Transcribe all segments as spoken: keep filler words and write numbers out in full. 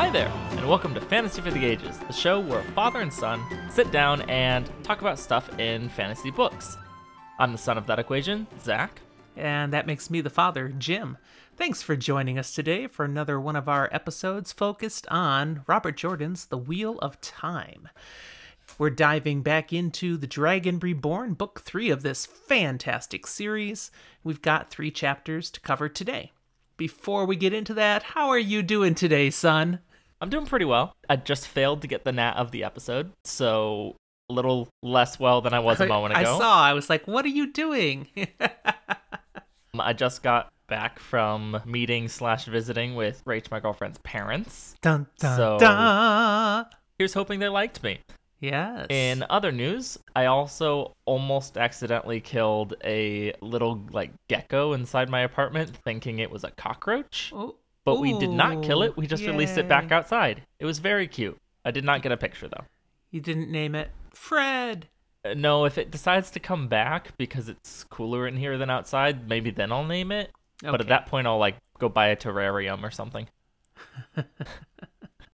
Hi there, and welcome to Fantasy For The Ages, the show where father and son sit down and talk about stuff in fantasy books. I'm the son of that equation, Zach. And that makes me the father, Jim. Thanks for joining us today for another one of our episodes focused on Robert Jordan's The Wheel of Time. We're diving back into The Dragon Reborn, book three of this fantastic series. We've got three chapters to cover today. Before we get into that, how are you doing today, son? I'm doing pretty well. I just failed to get the nat of the episode, so a little less well than I was a moment ago. I saw. I was like, what are you doing? I just got back from meeting slash visiting with Rach, my girlfriend's parents. Dun, dun, so dun. Here's hoping they liked me. Yes. In other news, I also almost accidentally killed a little, like, gecko inside my apartment, thinking it was a cockroach. Ooh. But we did not kill it. We just Yay. Released it back outside. It was very cute. I did not get a picture, though. You didn't name it Fred. Uh, no, if it decides to come back because it's cooler in here than outside, maybe then I'll name it. Okay. But at that point, I'll, like, go buy a terrarium or something.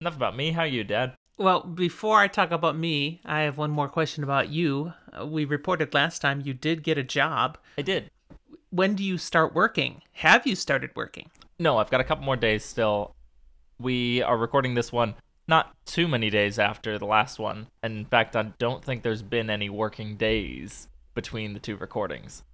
Enough about me. How are you, Dad? Well, before I talk about me, I have one more question about you. Uh, we reported last time you did get a job. I did. When do you start working? Have you started working? No, I've got a couple more days still. We are recording this one not too many days after the last one. In fact, I don't think there's been any working days between the two recordings,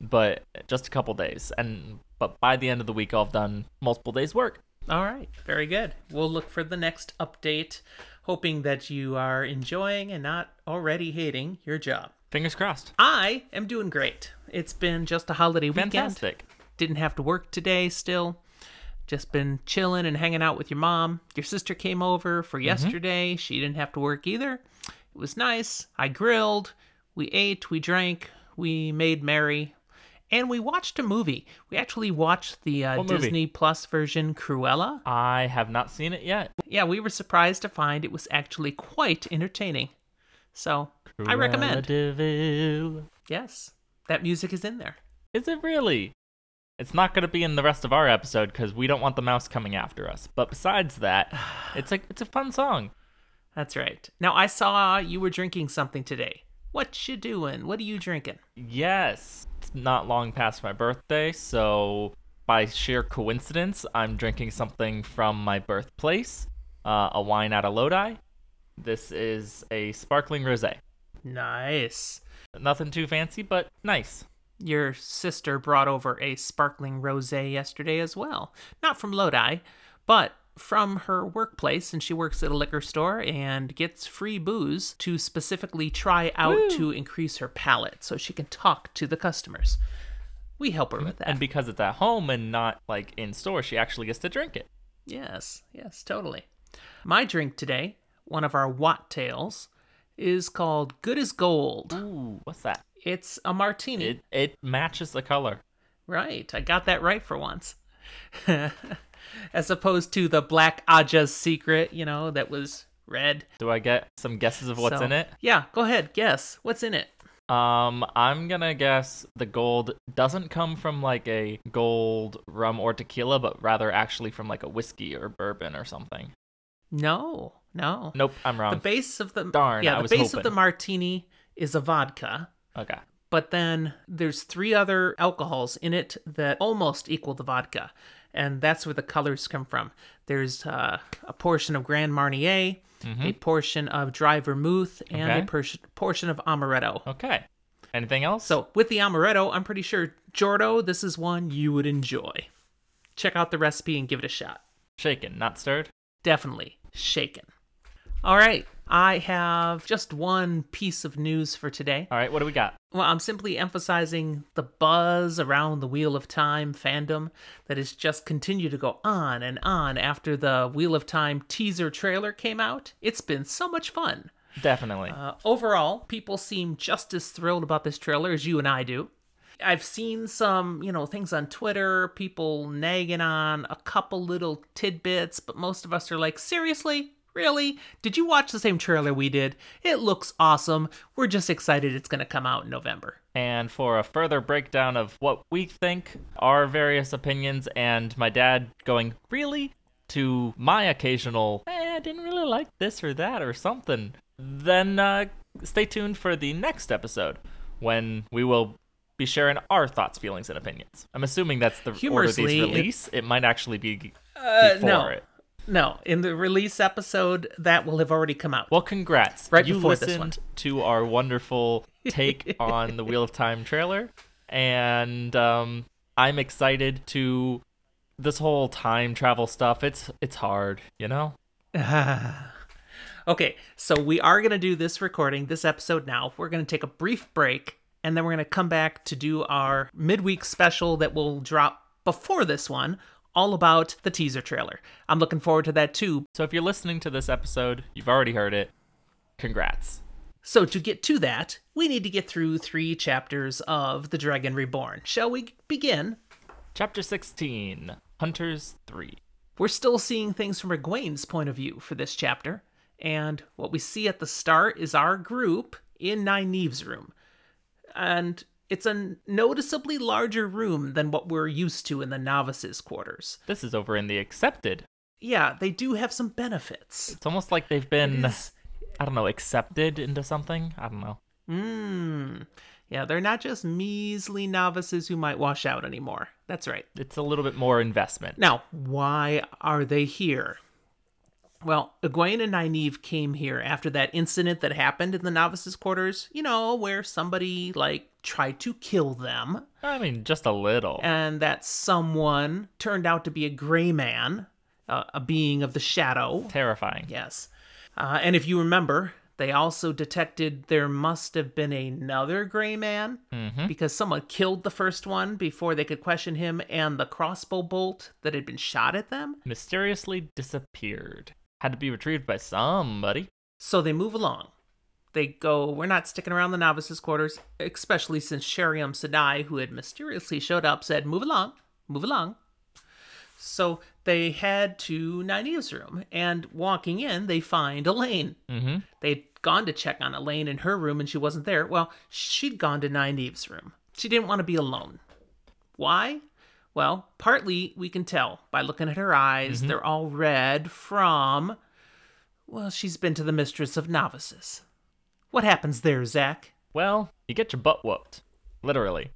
but just a couple days. And but by the end of the week, I'll have done multiple days' work. All right. Very good. We'll look for the next update, hoping that you are enjoying and not already hating your job. Fingers crossed. I am doing great. It's been just a holiday weekend. Fantastic. Didn't have to work today still. Just been chilling and hanging out with your mom. Your sister came over for yesterday. Mm-hmm. She didn't have to work either. It was nice. I grilled. We ate. We drank. We made merry. And we watched a movie. We actually watched the uh, Disney Plus version, Cruella. I have not seen it yet. Yeah, we were surprised to find it was actually quite entertaining. So, Cruella I recommend. DeVille. Yes, that music is in there. Is it really? It's not going to be in the rest of our episode because we don't want the mouse coming after us. But besides that, it's a, it's a fun song. That's right. Now, I saw you were drinking something today. What you doing? What are you drinking? Yes. Not long past my birthday, so by sheer coincidence, I'm drinking something from my birthplace, uh, a wine out of Lodi. This is a sparkling rosé. Nice. Nothing too fancy, but nice. Your sister brought over a sparkling rosé yesterday as well. Not from Lodi, but from her workplace, and she works at a liquor store and gets free booze to specifically try out Woo. To increase her palate so she can talk to the customers. We help her with that. And because it's at home and not like in store, she actually gets to drink it. Yes, yes, totally. My drink today, one of our Wattales, is called Good as Gold. Ooh, what's that? It's a martini. It, it matches the color. Right, I got that right for once. As opposed to the Black Ajah's secret, you know, that was red. Do I get some guesses of what's so, in it? Yeah, go ahead. Guess. What's in it? Um, I'm going to guess the gold doesn't come from like a gold rum or tequila, but rather actually from like a whiskey or bourbon or something. No, no. Nope, I'm wrong. The base of the Darn, yeah, I the was base hoping. Of the martini is a vodka. Okay. But then there's three other alcohols in it that almost equal the vodka. And that's where the colors come from. There's uh, a portion of Grand Marnier, mm-hmm. a portion of dry vermouth, and okay. a por- portion of Amaretto. Okay. Anything else? So with the Amaretto, I'm pretty sure, Jordo, this is one you would enjoy. Check out the recipe and give it a shot. Shaken, not stirred? Definitely shaken. All right. I have just one piece of news for today. All right. What do we got? Well, I'm simply emphasizing the buzz around the Wheel of Time fandom that has just continued to go on and on after the Wheel of Time teaser trailer came out. It's been so much fun. Definitely. Uh, overall, people seem just as thrilled about this trailer as you and I do. I've seen some, you know, things on Twitter, people nagging on a couple little tidbits, but most of us are like, seriously? Really? Did you watch the same trailer we did? It looks awesome. We're just excited it's going to come out in November. And for a further breakdown of what we think, our various opinions, and my dad going, really? to my occasional, hey, I didn't really like this or that or something, then uh, stay tuned for the next episode when we will be sharing our thoughts, feelings, and opinions. I'm assuming that's the Humorously, order of these release. It, it might actually be uh, before no. it. No, in the release episode, that will have already come out. Well, congrats. Right you before listened this one. To our wonderful take on the Wheel of Time trailer. And um, I'm excited to this whole time travel stuff. It's it's hard, you know? Okay, so we are going to do this recording, this episode now. We're going to take a brief break, and then we're going to come back to do our midweek special that will drop before this one, all about the teaser trailer. I'm looking forward to that too. So if you're listening to this episode, you've already heard it. Congrats. So to get to that, we need to get through three chapters of The Dragon Reborn. Shall we begin? Chapter sixteen, Hunters three. We're still seeing things from Egwene's point of view for this chapter. And what we see at the start is our group in Nynaeve's room. And it's a noticeably larger room than what we're used to in the novices' quarters. This is over in the accepted. Yeah, they do have some benefits. It's almost like they've been, I don't know, accepted into something? I don't know. Mmm. Yeah, they're not just measly novices who might wash out anymore. That's right. It's a little bit more investment. Now, why are they here? Well, Egwene and Nynaeve came here after that incident that happened in the novices' quarters, you know, where somebody, like, tried to kill them. I mean, just a little. And that someone turned out to be a gray man, uh, a being of the shadow. Terrifying. Yes. Uh, and if you remember, they also detected there must have been another gray man, mm-hmm. because someone killed the first one before they could question him, and the crossbow bolt that had been shot at them mysteriously disappeared. Had to be retrieved by somebody. So they move along. They go, we're not sticking around the novices' quarters, especially since Sheriam Sedai, who had mysteriously showed up, said, move along, move along. So they head to Nynaeve's room, and walking in, they find Elaine. Mm-hmm. They'd gone to check on Elaine in her room, and she wasn't there. Well, she'd gone to Nynaeve's room. She didn't want to be alone. Why? Well, partly we can tell by looking at her eyes. Mm-hmm. They're all red from, well, she's been to the Mistress of Novices. What happens there, Zach? Well, you get your butt whooped. Literally.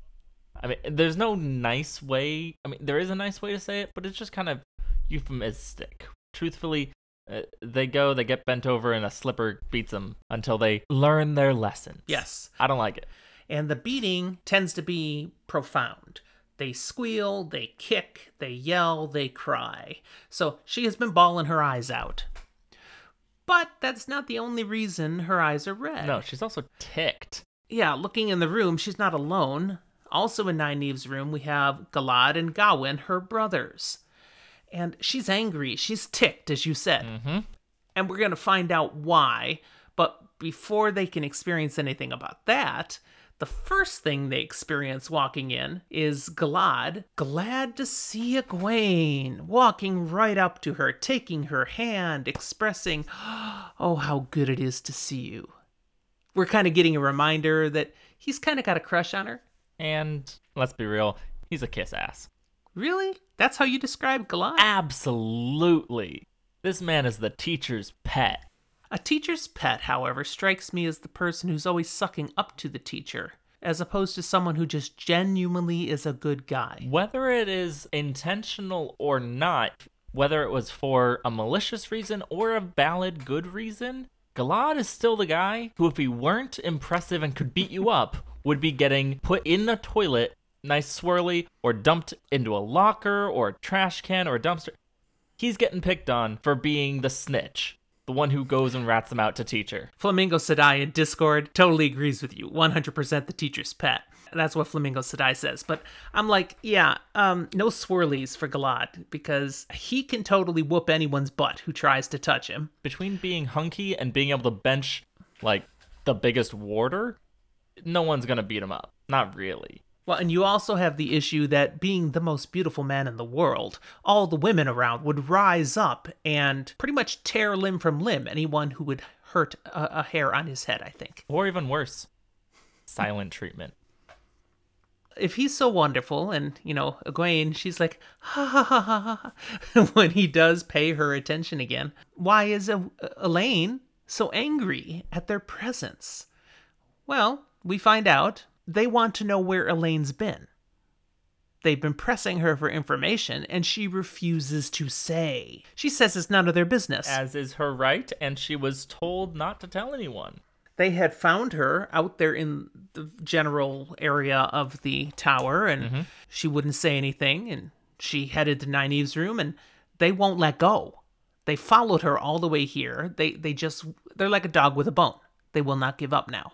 I mean, there's no nice way. I mean, there is a nice way to say it, but it's just kind of euphemistic. Truthfully, uh, they go, they get bent over, and a slipper beats them until they learn their lessons. Yes. I don't like it. And the beating tends to be profound. They squeal, they kick, they yell, they cry. So she has been bawling her eyes out. But that's not the only reason her eyes are red. No, she's also ticked. Yeah, looking in the room, she's not alone. Also in Nynaeve's room, we have Galad and Gawyn, her brothers. And she's angry. She's ticked, as you said. Mm-hmm. And we're going to find out why. But before they can experience anything about that, the first thing they experience walking in is Galad, glad to see Egwene, walking right up to her, taking her hand, expressing, oh, how good it is to see you. We're kind of getting a reminder that he's kind of got a crush on her. And let's be real, he's a kiss ass. Really? That's how you describe Galad? Absolutely. This man is the teacher's pet. A teacher's pet, however, strikes me as the person who's always sucking up to the teacher, as opposed to someone who just genuinely is a good guy. Whether it is intentional or not, whether it was for a malicious reason or a valid good reason, Galad is still the guy who, if he weren't impressive and could beat you up, would be getting put in the toilet, nice swirly, or dumped into a locker or a trash can or a dumpster. He's getting picked on for being the snitch. The one who goes and rats them out to teacher. Flamingo Sedai in Discord totally agrees with you. one hundred percent the teacher's pet. That's what Flamingo Sedai says. But I'm like, yeah, um, no swirlies for Galad, because he can totally whoop anyone's butt who tries to touch him. Between being hunky and being able to bench, like, the biggest warder, no one's going to beat him up. Not really. Well, and you also have the issue that being the most beautiful man in the world, all the women around would rise up and pretty much tear limb from limb anyone who would hurt a, a hair on his head, I think. Or even worse, silent treatment. if he's so wonderful, and, you know, Egwene, she's like, ha ha ha ha ha, when he does pay her attention again, why is a- Elaine so angry at their presence? Well, we find out they want to know where Elaine's been. They've been pressing her for information, and she refuses to say. She says it's none of their business. As is her right, and she was told not to tell anyone. They had found her out there in the general area of the tower, and mm-hmm. she wouldn't say anything, and she headed to Nynaeve's room, and they won't let go. They followed her all the way here. They they just, they're like a dog with a bone. They will not give up now,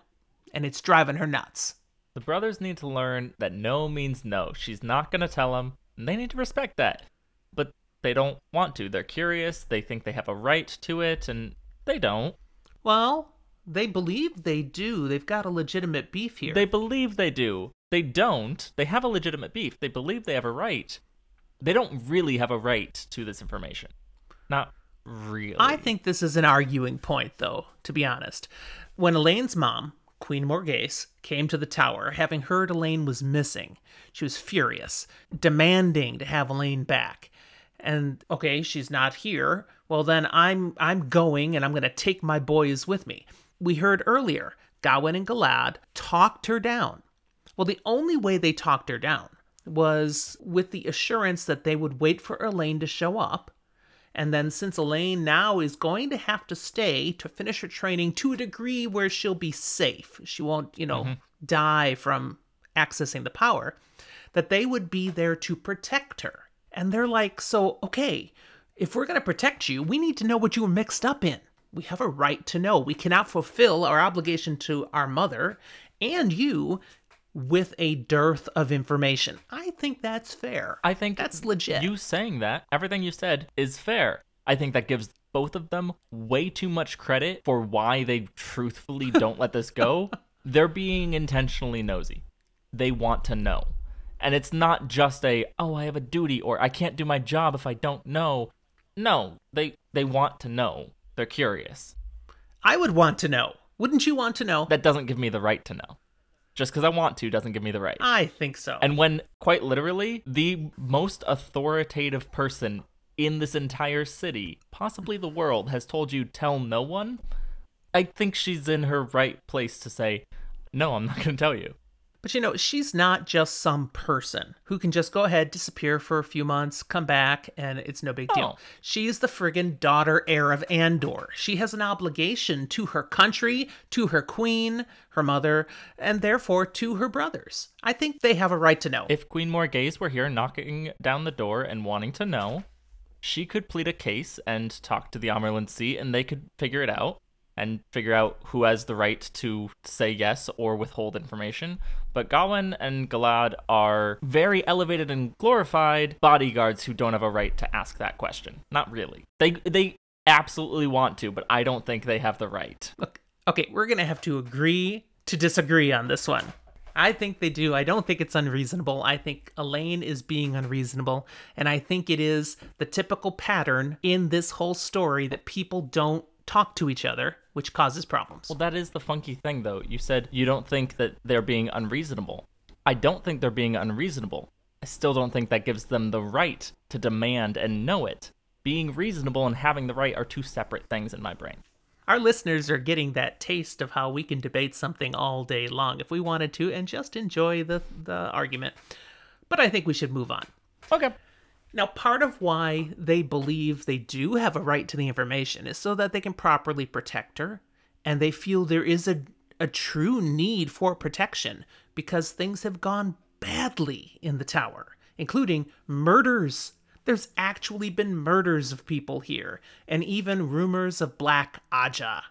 and it's driving her nuts. The brothers need to learn that no means no. She's not going to tell them, and they need to respect that. But they don't want to. They're curious. They think they have a right to it, and they don't. Well, they believe they do. They've got a legitimate beef here. They believe they do. They don't. They have a legitimate beef. They believe they have a right. They don't really have a right to this information. Not really. I think this is an arguing point, though, to be honest. When Elaine's mom, Queen Morgase, came to the tower, having heard Elaine was missing, she was furious, demanding to have Elaine back. And, okay, she's not here. Well, then I'm I'm going, and I'm going to take my boys with me. We heard earlier, Gawyn and Galad talked her down. Well, the only way they talked her down was with the assurance that they would wait for Elaine to show up. And then since Elaine now is going to have to stay to finish her training to a degree where she'll be safe, she won't, you know, mm-hmm. die from accessing the power, that they would be there to protect her. And they're like, so, okay, if we're going to protect you, we need to know what you were mixed up in. We have a right to know. We cannot fulfill our obligation to our mother and you with a dearth of information. I think that's fair. I think that's legit. You saying that, everything you said is fair. I think that gives both of them way too much credit for why they truthfully don't let this go. They're being intentionally nosy. They want to know. And it's not just a, oh, I have a duty, or I can't do my job if I don't know. No, they they want to know. They're curious. I would want to know. Wouldn't you want to know? That doesn't give me the right to know. Just because I want to doesn't give me the right. I think so. And when, quite literally, the most authoritative person in this entire city, possibly the world, has told you, tell no one, I think she's in her right place to say, no, I'm not going to tell you. But, you know, she's not just some person who can just go ahead, disappear for a few months, come back, and it's no big oh. deal. She is the friggin' daughter heir of Andor. She has an obligation to her country, to her queen, her mother, and therefore to her brothers. I think they have a right to know. If Queen Morgase were here knocking down the door and wanting to know, she could plead a case and talk to the Amyrlin Sea, and they could figure it out. And figure out who has the right to say yes or withhold information. But Gawyn and Galad are very elevated and glorified bodyguards who don't have a right to ask that question. Not really. They they absolutely want to, but I don't think they have the right. Look, okay, we're going to have to agree to disagree on this one. I think they do. I don't think it's unreasonable. I think Elaine is being unreasonable. And I think it is the typical pattern in this whole story that people don't talk to each other, which causes problems. Well, that is the funky thing, though. You said you don't think that they're being unreasonable. I don't think they're being unreasonable. I still don't think that gives them the right to demand and know it. Being reasonable and having the right are two separate things in my brain. Our listeners are getting that taste of how we can debate something all day long if we wanted to and just enjoy the, the argument. But I think we should move on. Okay. Now, part of why they believe they do have a right to the information is so that they can properly protect her, and they feel there is a, a true need for protection because things have gone badly in the tower, including murders. There's actually been murders of people here, and even rumors of Black Ajah.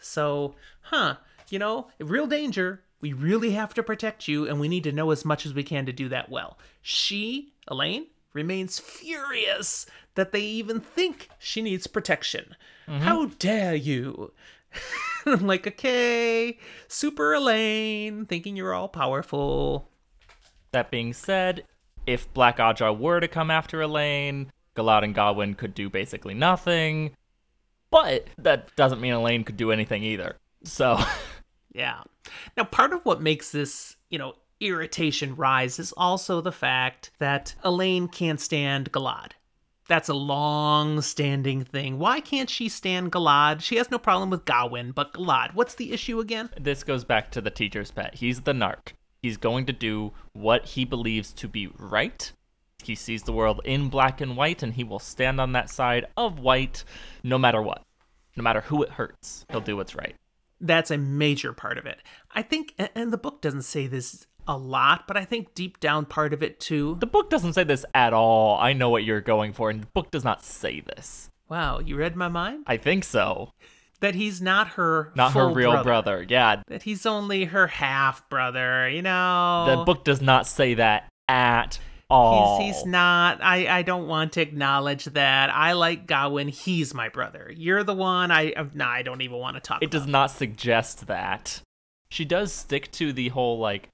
So, huh, you know, real danger. We really have to protect you, and we need to know as much as we can to do that well. She, Elaine, remains furious that they even think she needs protection. Mm-hmm. How dare you? I'm like, okay, Super Elaine, thinking you're all powerful. That being said, if Black Ajah were to come after Elaine, Galad and Gawyn could do basically nothing. But that doesn't mean Elaine could do anything either. So, yeah. Now, part of what makes this, you know, irritation rise is also the fact that Elaine can't stand Galad. That's a long-standing thing. Why can't she stand Galad? She has no problem with Gawyn, but Galad, what's the issue again? This goes back to the teacher's pet. He's the narc. He's going to do what he believes to be right. He sees the world in black and white, and he will stand on that side of white no matter what. No matter who it hurts, he'll do what's right. That's a major part of it. I think, and the book doesn't say this a lot, but I think deep down part of it too. The book doesn't say this at all. I know what you're going for, and the book does not say this. Wow, you read my mind? I think so. That he's not her Not full her real brother. brother, yeah. That he's only her half-brother, you know. The book does not say that at all. He's, he's not. I, I don't want to acknowledge that. I like Gawyn. He's my brother. You're the one. I nah, I don't even want to talk it about it. It does not suggest that. She does stick to the whole, like,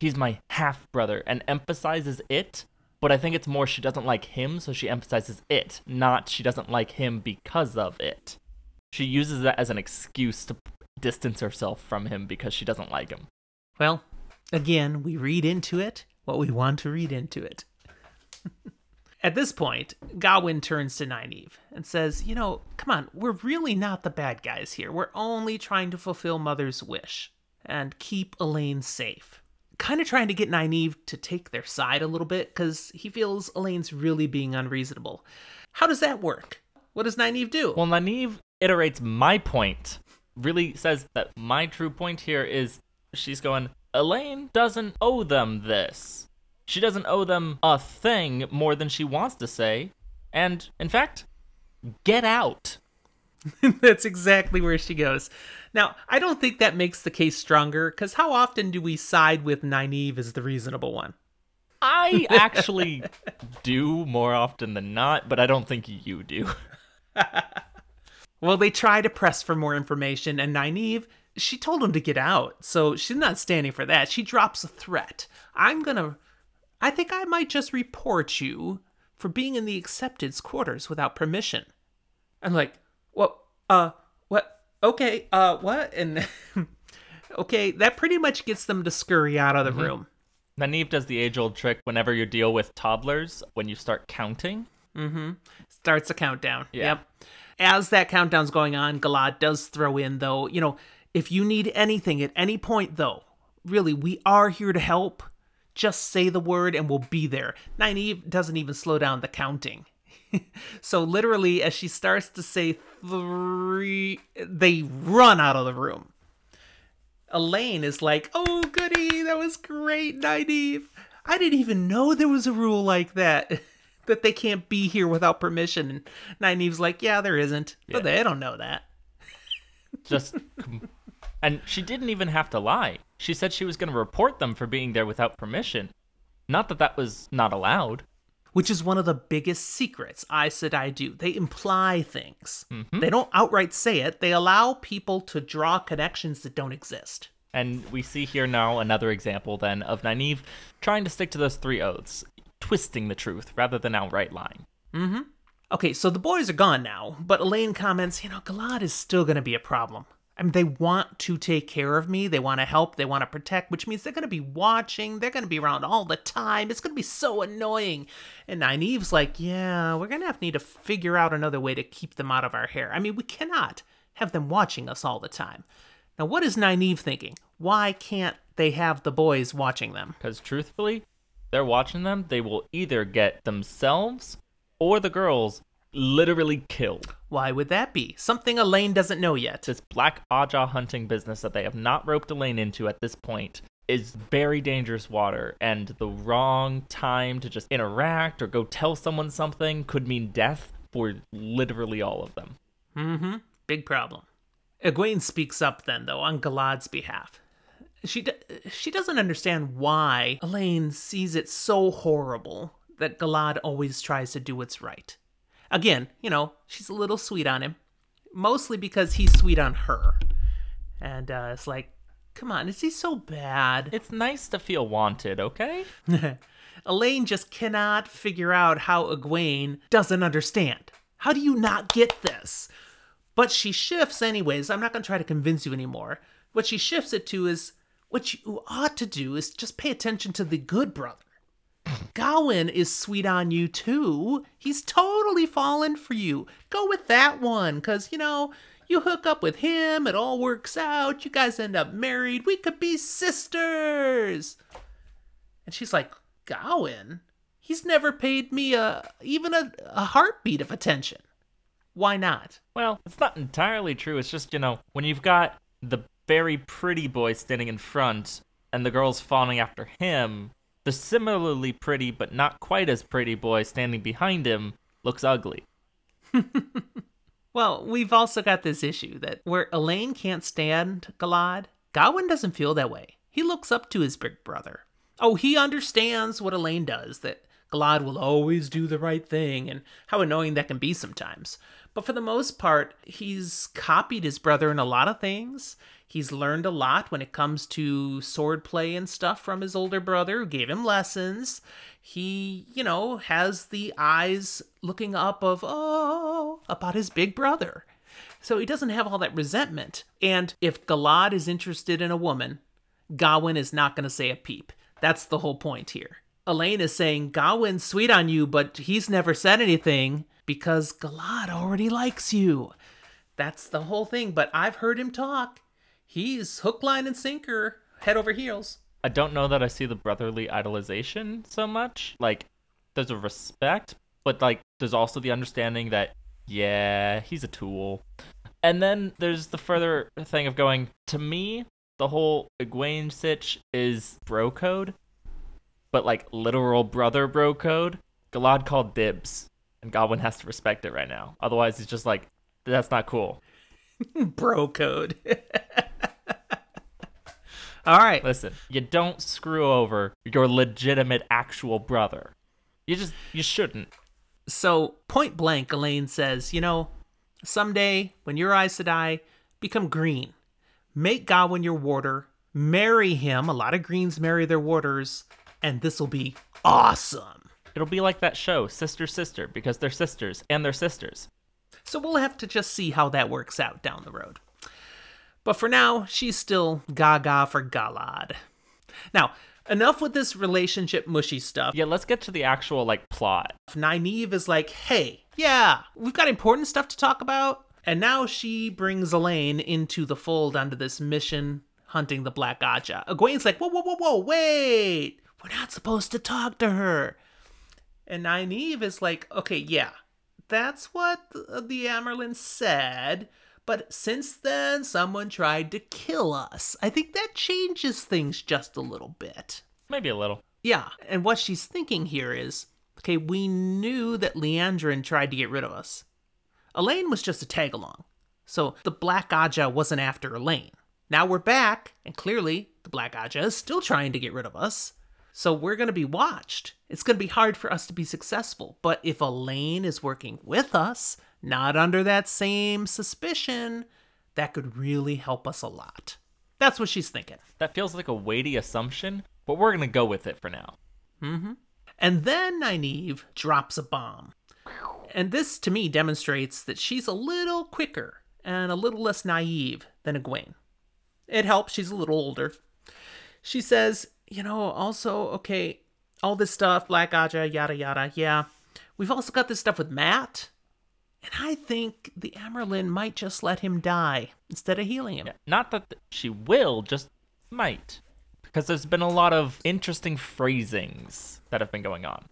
he's my half-brother, and emphasizes it, but I think it's more she doesn't like him, so she emphasizes it, not she doesn't like him because of it. She uses that as an excuse to distance herself from him because she doesn't like him. Well, again, we read into it what we want to read into it. At this point, Gawyn turns to Nynaeve and says, you know, come on, we're really not the bad guys here. We're only trying to fulfill Mother's wish and keep Elaine safe. Kind of trying to get Nynaeve to take their side a little bit because he feels Elaine's really being unreasonable. How does that work? What does Nynaeve do? Well, Nynaeve iterates my point, really says that my true point here is she's going, Elaine doesn't owe them this. She doesn't owe them a thing more than she wants to say. And in fact, get out. That's exactly where she goes. Now, I don't think that makes the case stronger, because how often do we side with Nynaeve as the reasonable one? I actually do more often than not, but I don't think you do. Well, they try to press for more information, and Nynaeve, she told him to get out, so she's not standing for that. She drops a threat. I'm gonna, I think I might just report you for being in the accepted's quarters without permission. I'm like, well, uh, what, okay, uh, what? And, okay, that pretty much gets them to scurry out of the mm-hmm. room. Nynaeve does the age-old trick whenever you deal with toddlers, when you start counting. Mm-hmm. Starts a countdown. Yeah. Yep. As that countdown's going on, Galad does throw in, though, you know, if you need anything at any point, though, really, we are here to help. Just say the word and we'll be there. Nynaeve doesn't even slow down the counting. So literally, as she starts to say three, they run out of the room. Elaine is like, oh, goody, that was great, Nynaeve. I didn't even know there was a rule like that, that they can't be here without permission. And Nynaeve's like, yeah, there isn't. Yeah. But they don't know that. Just, and she didn't even have to lie. She said she was going to report them for being there without permission. Not that that was not allowed. Which is one of the biggest secrets Aes Sedai do. They imply things. Mm-hmm. They don't outright say it. They allow people to draw connections that don't exist. And we see here now another example then of Nynaeve trying to stick to those three oaths, twisting the truth rather than outright lying. Mm-hmm. Okay, so the boys are gone now, but Elaine comments, you know, Galad is still going to be a problem. I mean, they want to take care of me. They want to help. They want to protect, which means they're going to be watching. They're going to be around all the time. It's going to be so annoying. And Nynaeve's like, yeah, we're going to have to need to figure out another way to keep them out of our hair. I mean, we cannot have them watching us all the time. Now, what is Nynaeve thinking? Why can't they have the boys watching them? Because truthfully, they're watching them. They will either get themselves or the girls literally killed. Why would that be? Something Elaine doesn't know yet. This Black Ajah hunting business that they have not roped Elaine into at this point is very dangerous water, and the wrong time to just interact or go tell someone something could mean death for literally all of them. Mm-hmm. Big problem. Egwene speaks up then, though, on Galad's behalf. She d- she doesn't understand why Elaine sees it so horrible that Galad always tries to do what's right. Again, you know, she's a little sweet on him, mostly because he's sweet on her. And uh, it's like, come on, is he so bad? It's nice to feel wanted, okay? Elaine just cannot figure out how Egwene doesn't understand. How do you not get this? But she shifts anyways. I'm not going to try to convince you anymore. What she shifts it to is, What you ought to do is just pay attention to the good brother. Gawyn is sweet on you, too. He's totally fallen for you. Go with that one, because, you know, you hook up with him, it all works out, you guys end up married, we could be sisters. And she's like, Gawyn? He's never paid me a even a, a heartbeat of attention. Why not? Well, it's not entirely true. It's just, you know, when you've got the very pretty boy standing in front and the girl's falling after him, the similarly pretty but not quite as pretty boy standing behind him looks ugly. Well, we've also got this issue that where Elaine can't stand Galad, Gawyn doesn't feel that way. He looks up to his big brother. Oh, he understands what Elaine does, that Galad will always do the right thing, and how annoying that can be sometimes. But for the most part, he's copied his brother in a lot of things. He's learned a lot when it comes to swordplay and stuff from his older brother, who gave him lessons. He, you know, has the eyes looking up of, oh, about his big brother. So he doesn't have all that resentment. And if Galad is interested in a woman, Gawyn is not going to say a peep. That's the whole point here. Elaine is saying, Gawyn's sweet on you, but he's never said anything. Because Galad already likes you. That's the whole thing, but I've heard him talk. He's hook, line, and sinker, head over heels. I don't know that I see the brotherly idolization so much. Like, there's a respect, but, like, there's also the understanding that, yeah, he's a tool. And then there's the further thing of going, to me, the whole Egwene sitch is bro code, but, like, literal brother bro code. Galad called dibs. And Gawyn has to respect it right now. Otherwise, he's just like, that's not cool. Bro code. All right. Listen, you don't screw over your legitimate actual brother. You just, you shouldn't. So, point blank, Elaine says, you know, someday, when you're Aes Sedai, become green. Make Gawyn your warder. Marry him. A lot of greens marry their warders. And this will be awesome. It'll be like that show, Sister, Sister, because they're sisters, and they're sisters. So we'll have to just see how that works out down the road. But for now, she's still gaga for Galad. Now, enough with this relationship mushy stuff. Yeah, let's get to the actual, like, plot. Nynaeve is like, hey, yeah, we've got important stuff to talk about. And now she brings Elaine into the fold onto this mission, hunting the Black Ajah. Egwene's like, whoa, whoa, whoa, whoa, wait. We're not supposed to talk to her. And Nynaeve is like, okay, yeah, that's what the Amyrlin said, but since then, someone tried to kill us. I think that changes things just a little bit. Maybe a little. Yeah, and what she's thinking here is, okay, we knew that Liandrin tried to get rid of us. Elaine was just a tag-along, so the Black Ajah wasn't after Elaine. Now we're back, and clearly, the Black Ajah is still trying to get rid of us. So we're going to be watched. It's going to be hard for us to be successful. But if Elaine is working with us, not under that same suspicion, that could really help us a lot. That's what she's thinking. That feels like a weighty assumption, but we're going to go with it for now. Mm-hmm. And then Nynaeve drops a bomb. And this, to me, demonstrates that she's a little quicker and a little less naive than Egwene. It helps. She's a little older. She says, you know, also, okay, all this stuff, Black Ajah, yada, yada, yeah. We've also got this stuff with Mat. And I think the Amyrlin might just let him die instead of healing him. Yeah, not that th- she will, just might. Because there's been a lot of interesting phrasings that have been going on.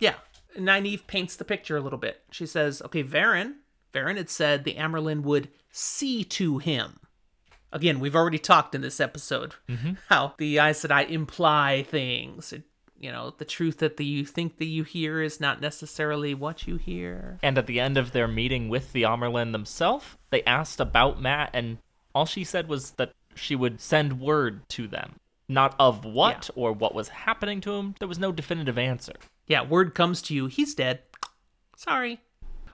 Yeah, Nynaeve paints the picture a little bit. She says, okay, Verin, Verin had said the Amyrlin would see to him. Again, we've already talked in this episode mm-hmm. how the Aes Sedai imply things. It, you know, the truth that the, you think that you hear is not necessarily what you hear. And at the end of their meeting with the Amyrlin themselves, they asked about Mat, and all she said was that she would send word to them. Not of what yeah. or what was happening to him. There was no definitive answer. Yeah, word comes to you, he's dead. Sorry.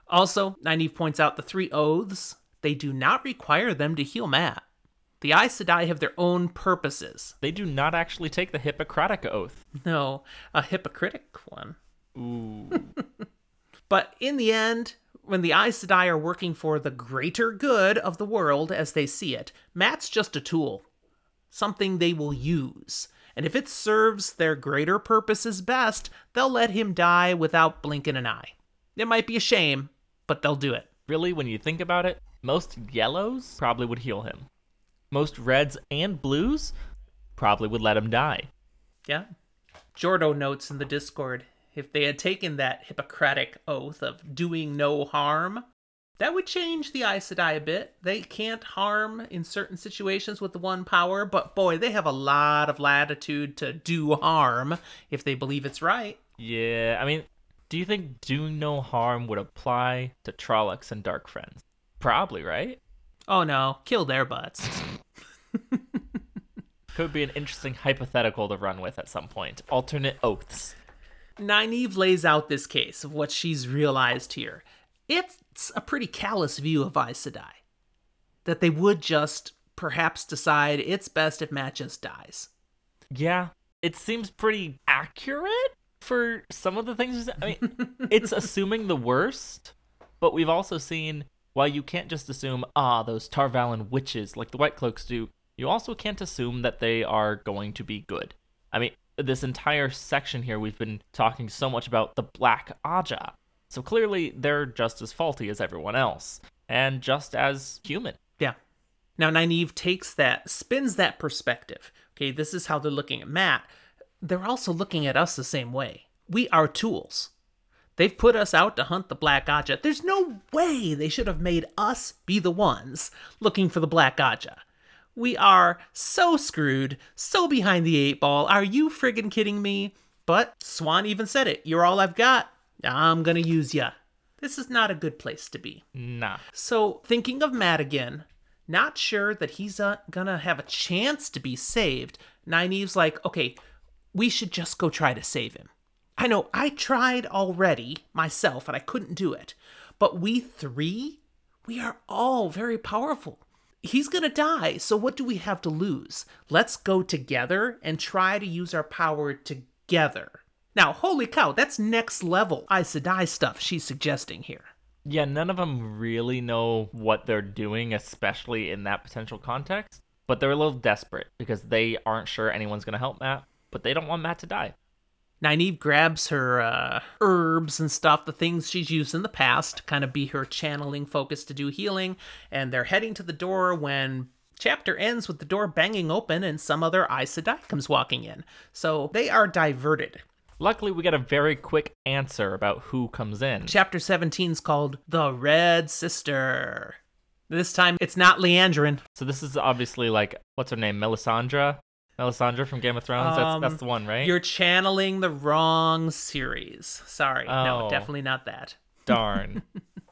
Also, Nynaeve points out the three oaths. They do not require them to heal Mat. The Aes Sedai have their own purposes. They do not actually take the Hippocratic Oath. No, a hypocritic one. Ooh. But in the end, when the Aes Sedai are working for the greater good of the world as they see it, Mat's just a tool. something they will use, and if it serves their greater purposes best, they'll let him die without blinking an eye. It might be a shame, but they'll do it. Really, when you think about it, most yellows probably would heal him. Most reds and blues probably would let him die. Yeah. Jordo notes in the Discord, if they had taken that Hippocratic oath of doing no harm, that would change the Aes Sedai a bit. They can't harm in certain situations with the one power, but boy, they have a lot of latitude to do harm if they believe it's right. Yeah, I mean, do you think do no harm would apply to Trollocs and Dark Friends? Probably, right? Oh no, kill their butts. Could be an interesting hypothetical to run with at some point. Alternate oaths. Nynaeve lays out this case of what she's realized here. It's a pretty callous view of Aes Sedai, that they would just perhaps decide it's best if Mat just dies. Yeah, it seems pretty accurate for some of the things. I mean, it's assuming the worst, but we've also seen, while you can't just assume, ah, those Tarvalin witches like the White Cloaks do, you also can't assume that they are going to be good. I mean, this entire section here, we've been talking so much about the Black Ajah. So clearly, they're just as faulty as everyone else, and just as human. Yeah. Now, Nynaeve takes that, spins that perspective. Okay, this is how they're looking at Mat. They're also looking at us the same way. We are tools. They've put us out to hunt the Black Ajah. There's no way they should have made us be the ones looking for the Black Ajah. We are so screwed, so behind the eight ball. Are you friggin' kidding me? But Swan even said it. You're all I've got. I'm gonna use ya. This is not a good place to be. Nah. So, thinking of Mat again, not sure that he's uh, gonna have a chance to be saved, Nynaeve's like, okay, we should just go try to save him. I know, I tried already, myself, and I couldn't do it. But we three, we are all very powerful. He's gonna die, so what do we have to lose? Let's go together and try to use our power together. Now, holy cow, that's next level Aes Sedai stuff she's suggesting here. Yeah, none of them really know what they're doing, especially in that potential context. But they're a little desperate because they aren't sure anyone's going to help Mat, but they don't want Mat to die. Nynaeve grabs her uh, herbs and stuff, the things she's used in the past to kind of be her channeling focus to do healing. And they're heading to the door when chapter ends with the door banging open and some other Aes Sedai comes walking in. So they are diverted. Luckily, we got a very quick answer about who comes in. Chapter seventeen is called The Red Sister. This time, it's not Liandrin. So this is obviously like, what's her name? Melisandre? Melisandre from Game of Thrones? Um, that's, that's the one, right? You're channeling the wrong series. Sorry. Oh, no, definitely not that. Darn.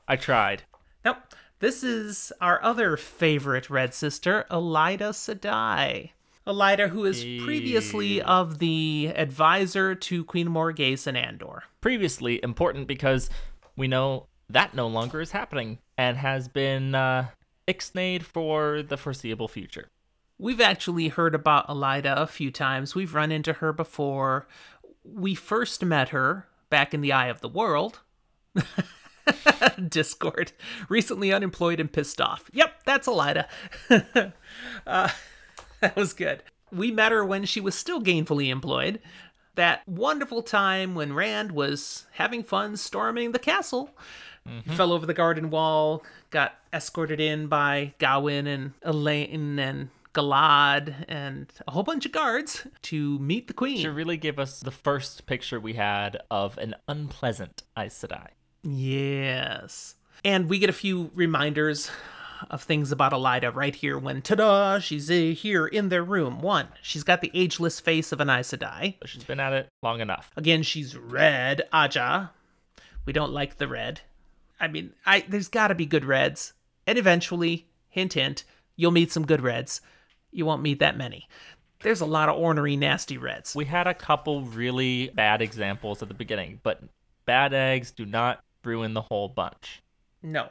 I tried. Nope. This is our other favorite Red Sister, Elaida Sedai. Elaida, who is previously of the advisor to Queen Morgase and Andor. Previously important because we know that no longer is happening and has been uh, ixnayed for the foreseeable future. We've actually heard about Elaida a few times. We've run into her before. We first met her back in the Eye of the World. Discord. Recently unemployed and pissed off. Yep, that's Elaida. uh... That was good. We met her when she was still gainfully employed. That wonderful time when Rand was having fun storming the castle. Mm-hmm. Fell over the garden wall, got escorted in by Gawyn and Elaine and Galad and a whole bunch of guards to meet the queen. She really gave us the first picture we had of an unpleasant Aes Sedai. Yes. And we get a few reminders of things about Elaida right here when, ta-da, she's here in their room. One, she's got the ageless face of an Aes Sedai. She's been at it long enough. Again, she's red Ajah. We don't like the red. I mean, I there's got to be good reds. And eventually, hint, hint, you'll meet some good reds. You won't meet that many. There's a lot of ornery, nasty reds. We had a couple really bad examples at the beginning, but bad eggs do not ruin the whole bunch. No,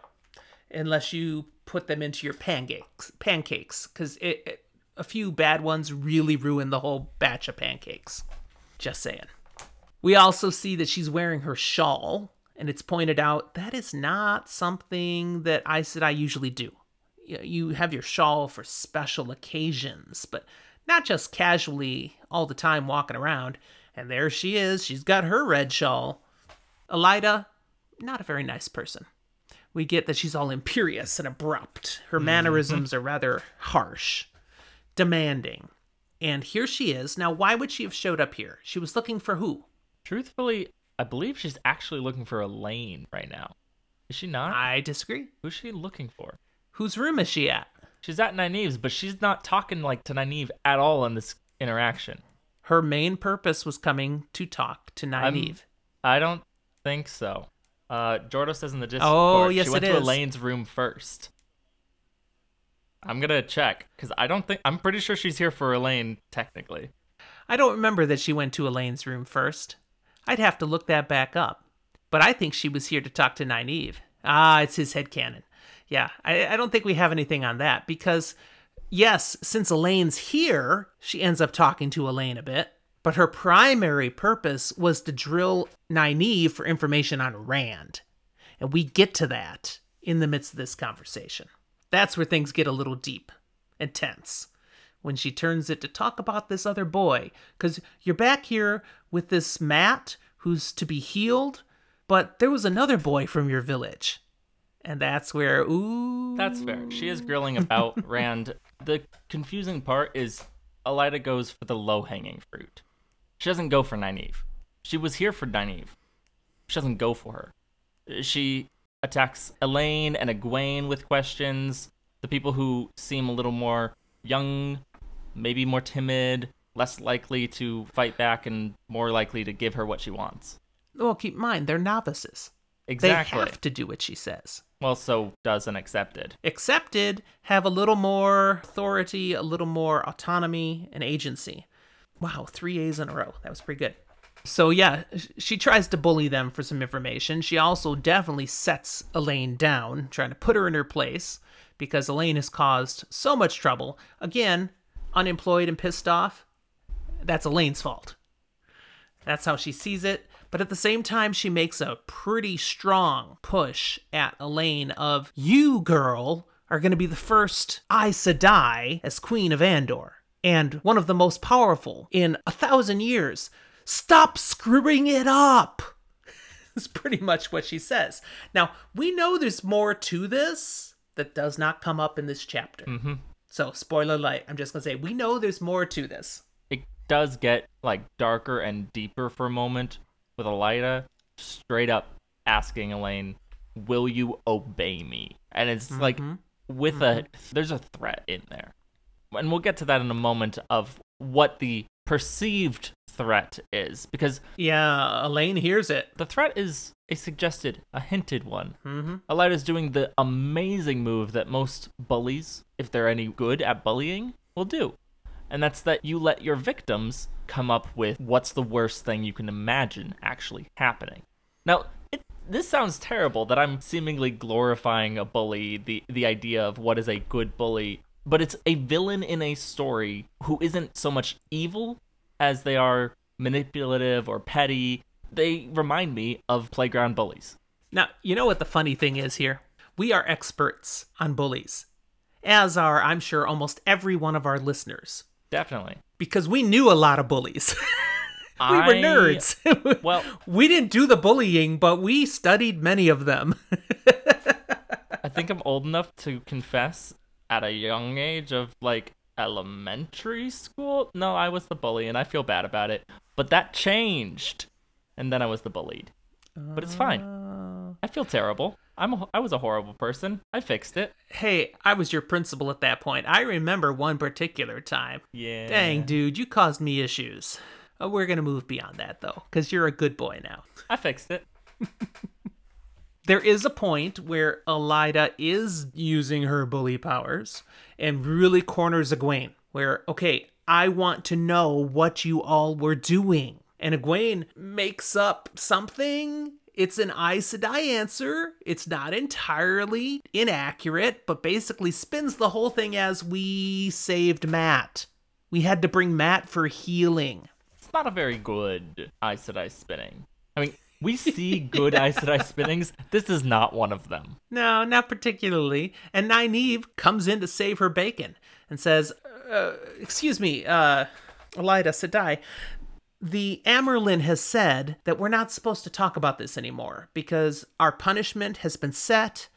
unless you put them into your pancakes, pancakes, because it, it, a few bad ones really ruin the whole batch of pancakes. Just saying. We also see that she's wearing her shawl, and it's pointed out that is not something that Aes Sedai usually do. you have your shawl for special occasions, but not just casually all the time walking around. And there she is. She's got her red shawl. Elaida, not a very nice person. We get that she's all imperious and abrupt. Her mannerisms are rather harsh, demanding. And here she is. Now, why would she have showed up here? She was looking for who? Truthfully, I believe she's actually looking for Elaine right now. Is she not? I disagree. Who's she looking for? Whose room is she at? She's at Nynaeve's, but she's not talking like to Nynaeve at all in this interaction. Her main purpose was coming to talk to Nynaeve. I'm, I don't think so. Uh, Jordan says in the Discord, oh, yes, she went to is. Elaine's room first. I'm going to check, because I don't think... I'm pretty sure she's here for Elaine, technically. I don't remember that she went to Elaine's room first. I'd have to look that back up. But I think she was here to talk to Nynaeve. Ah, it's his headcanon. Yeah, I, I don't think we have anything on that, because... Yes, since Elaine's here, she ends up talking to Elaine a bit, but her primary purpose was to drill Nynaeve for information on Rand. And we get to that in the midst of this conversation. That's where things get a little deep and tense, when she turns it to talk about this other boy, because you're back here with this Mat who's to be healed, but there was another boy from your village. And that's where, ooh. That's fair. She is grilling about Rand. The confusing part is Elaida goes for the low-hanging fruit. She doesn't go for Nynaeve. She was here for Nynaeve. She doesn't go for her. She attacks Elaine and Egwene with questions. The people who seem a little more young, maybe more timid, less likely to fight back, and more likely to give her what she wants. Well, keep in mind, they're novices. Exactly. They have to do what she says. Well, so does an accepted. Accepted have a little more authority, a little more autonomy and agency. Wow, three A's in a row. That was pretty good. So yeah, she tries to bully them for some information. She also definitely sets Elaine down, trying to put her in her place, because Elaine has caused so much trouble. Again, unemployed and pissed off. That's Elaine's fault. That's how she sees it. But at the same time, she makes a pretty strong push at Elaine of, you, girl, are going to be the first Aes Sedai as Queen of Andor, and one of the most powerful in a thousand years. Stop screwing it up! That's pretty much what she says. Now, we know there's more to this that does not come up in this chapter. Mm-hmm. So, spoiler alert, I'm just going to say, we know there's more to this. It does get, like, darker and deeper for a moment. With Elaida straight up asking Elaine, will you obey me? And it's mm-hmm. like with mm-hmm. a there's a threat in there, and we'll get to that in a moment of what the perceived threat is, because yeah Elaine hears it. The threat is a suggested, a hinted one. Mm-hmm. Elaida's doing the amazing move that most bullies, if they're any good at bullying, will do, and that's that you let your victims come up with what's the worst thing you can imagine actually happening. Now, it, this sounds terrible that I'm seemingly glorifying a bully, the, the idea of what is a good bully, but it's a villain in a story who isn't so much evil as they are manipulative or petty. They remind me of playground bullies. Now, you know what the funny thing is here? We are experts on bullies, as are, I'm sure, almost every one of our listeners. Definitely. Because we knew a lot of bullies. we I, were nerds. Well, we didn't do the bullying, but we studied many of them. I think I'm old enough to confess at a young age of, like, elementary school. No, I was the bully, and I feel bad about it. But that changed. And then I was the bullied. But it's fine. I feel terrible. I'm a, I was a horrible person. I fixed it. Hey, I was your principal at that point. I remember one particular time. Yeah. Dang, dude, you caused me issues. Oh, we're going to move beyond that, though, because you're a good boy now. I fixed it. There is a point where Elaida is using her bully powers and really corners Egwene, where, okay, I want to know what you all were doing. And Egwene makes up something. It's an Aes Sedai answer. It's not entirely inaccurate, but basically spins the whole thing as, we saved Mat. We had to bring Mat for healing. It's not a very good Aes Sedai spinning. I mean, We see good Aes Sedai spinnings. This is not one of them. No, not particularly. And Nynaeve comes in to save her bacon and says, uh, excuse me, uh, Elaida Sedai, the Amyrlin has said that we're not supposed to talk about this anymore because our punishment has been set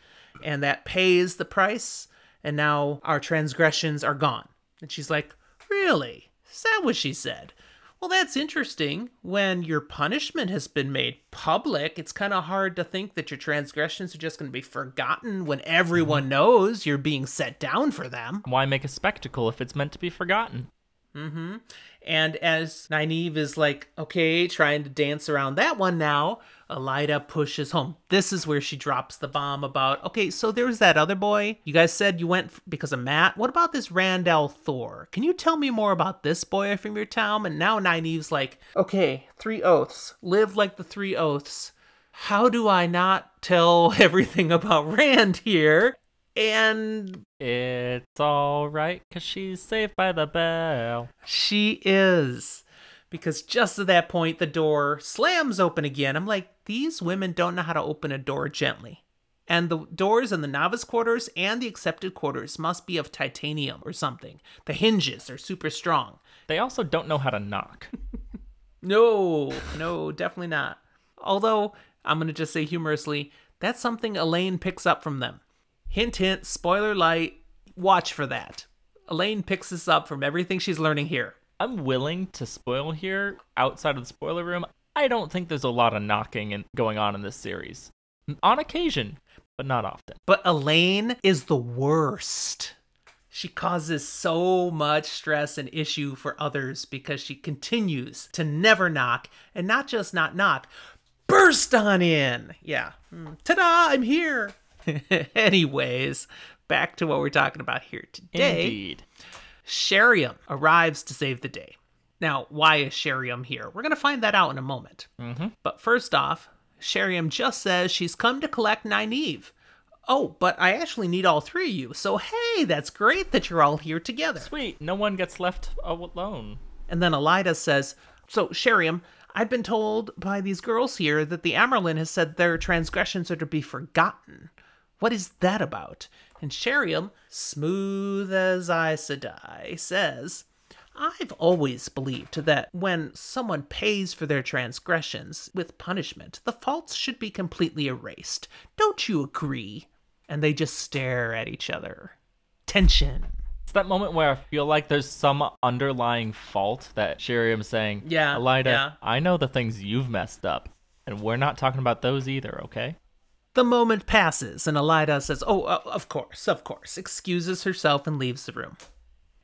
and that pays the price, and now our transgressions are gone. And she's like, really? Is that what she said? Well, that's interesting. When your punishment has been made public, it's kind of hard to think that your transgressions are just going to be forgotten when everyone knows you're being set down for them. Why make a spectacle if it's meant to be forgotten? Mm-hmm. And as Nynaeve is like, okay, trying to dance around that one now, Elaida pushes home. This is where she drops the bomb about, okay, so there was that other boy. You guys said you went f- because of Matt. What about this Rand Al'Thor? Can you tell me more about this boy from your town? And now Nynaeve's like, okay, three oaths. Live like the three oaths. How do I not tell everything about Rand here? And it's all right because she's saved by the bell. She is. Because just at that point, the door slams open again. I'm like, these women don't know how to open a door gently. And the doors in the novice quarters and the accepted quarters must be of titanium or something. The hinges are super strong. They also don't know how to knock. No, no, definitely not. Although, I'm going to just say humorously, that's something Elaine picks up from them. Hint, hint, spoiler light, watch for that. Elaine picks this up from everything she's learning here. I'm willing to spoil here, outside of the spoiler room. I don't think there's a lot of knocking and going on in this series. On occasion, but not often. But Elaine is the worst. She causes so much stress and issue for others because she continues to never knock, and not just not knock, burst on in. Yeah. Ta-da, I'm here. Anyways, back to what we're talking about here today. Indeed. Sheriam arrives to save the day. Now, why is Sheriam here? We're going to find that out in a moment. Mm-hmm. But first off, Sheriam just says she's come to collect Nynaeve. Oh, but I actually need all three of you. So, hey, that's great that you're all here together. Sweet. No one gets left alone. And then Elaida says, so, Sheriam, I've been told by these girls here that the Amyrlin has said their transgressions are to be forgotten. What is that about? And Sheriam, smooth as Aes Sedai, says, I've always believed that when someone pays for their transgressions with punishment, the faults should be completely erased. Don't you agree? And they just stare at each other. Tension. It's that moment where I feel like there's some underlying fault that Sheriam's saying, yeah, Elaida, yeah. I know the things you've messed up, and we're not talking about those either, okay? The moment passes, and Elaida says, oh, uh, of course, of course, excuses herself and leaves the room.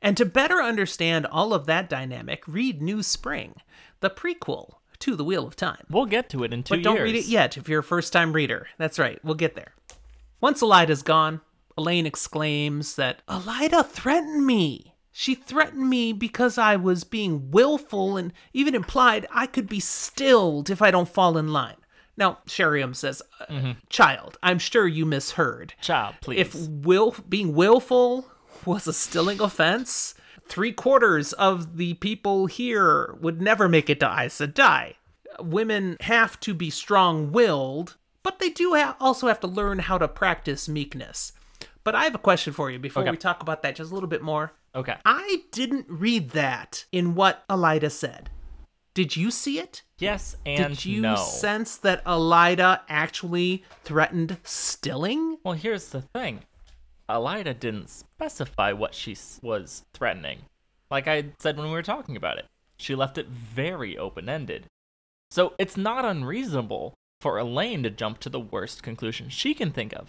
And to better understand all of that dynamic, read New Spring, the prequel to The Wheel of Time. We'll get to it in two years. But don't years. read it yet if you're a first-time reader. That's right, we'll get there. Once Elaida's gone, Elaine exclaims that, Elaida threatened me. She threatened me because I was being willful and even implied I could be stilled if I don't fall in line. Now, Sheriam says, uh, mm-hmm. child, I'm sure you misheard. Child, please. If will being willful was a stilling offense, three quarters of the people here would never make it to Aes Sedai. Women have to be strong-willed, but they do ha- also have to learn how to practice meekness. But I have a question for you before okay. we talk about that just a little bit more. Okay. I didn't read that in what Elaida said. Did you see it? Yes and no. Did you no. sense that Elaida actually threatened stilling? Well, here's the thing. Elaida didn't specify what she was threatening. Like I said when we were talking about it. She left it very open-ended. So it's not unreasonable for Elaine to jump to the worst conclusion she can think of,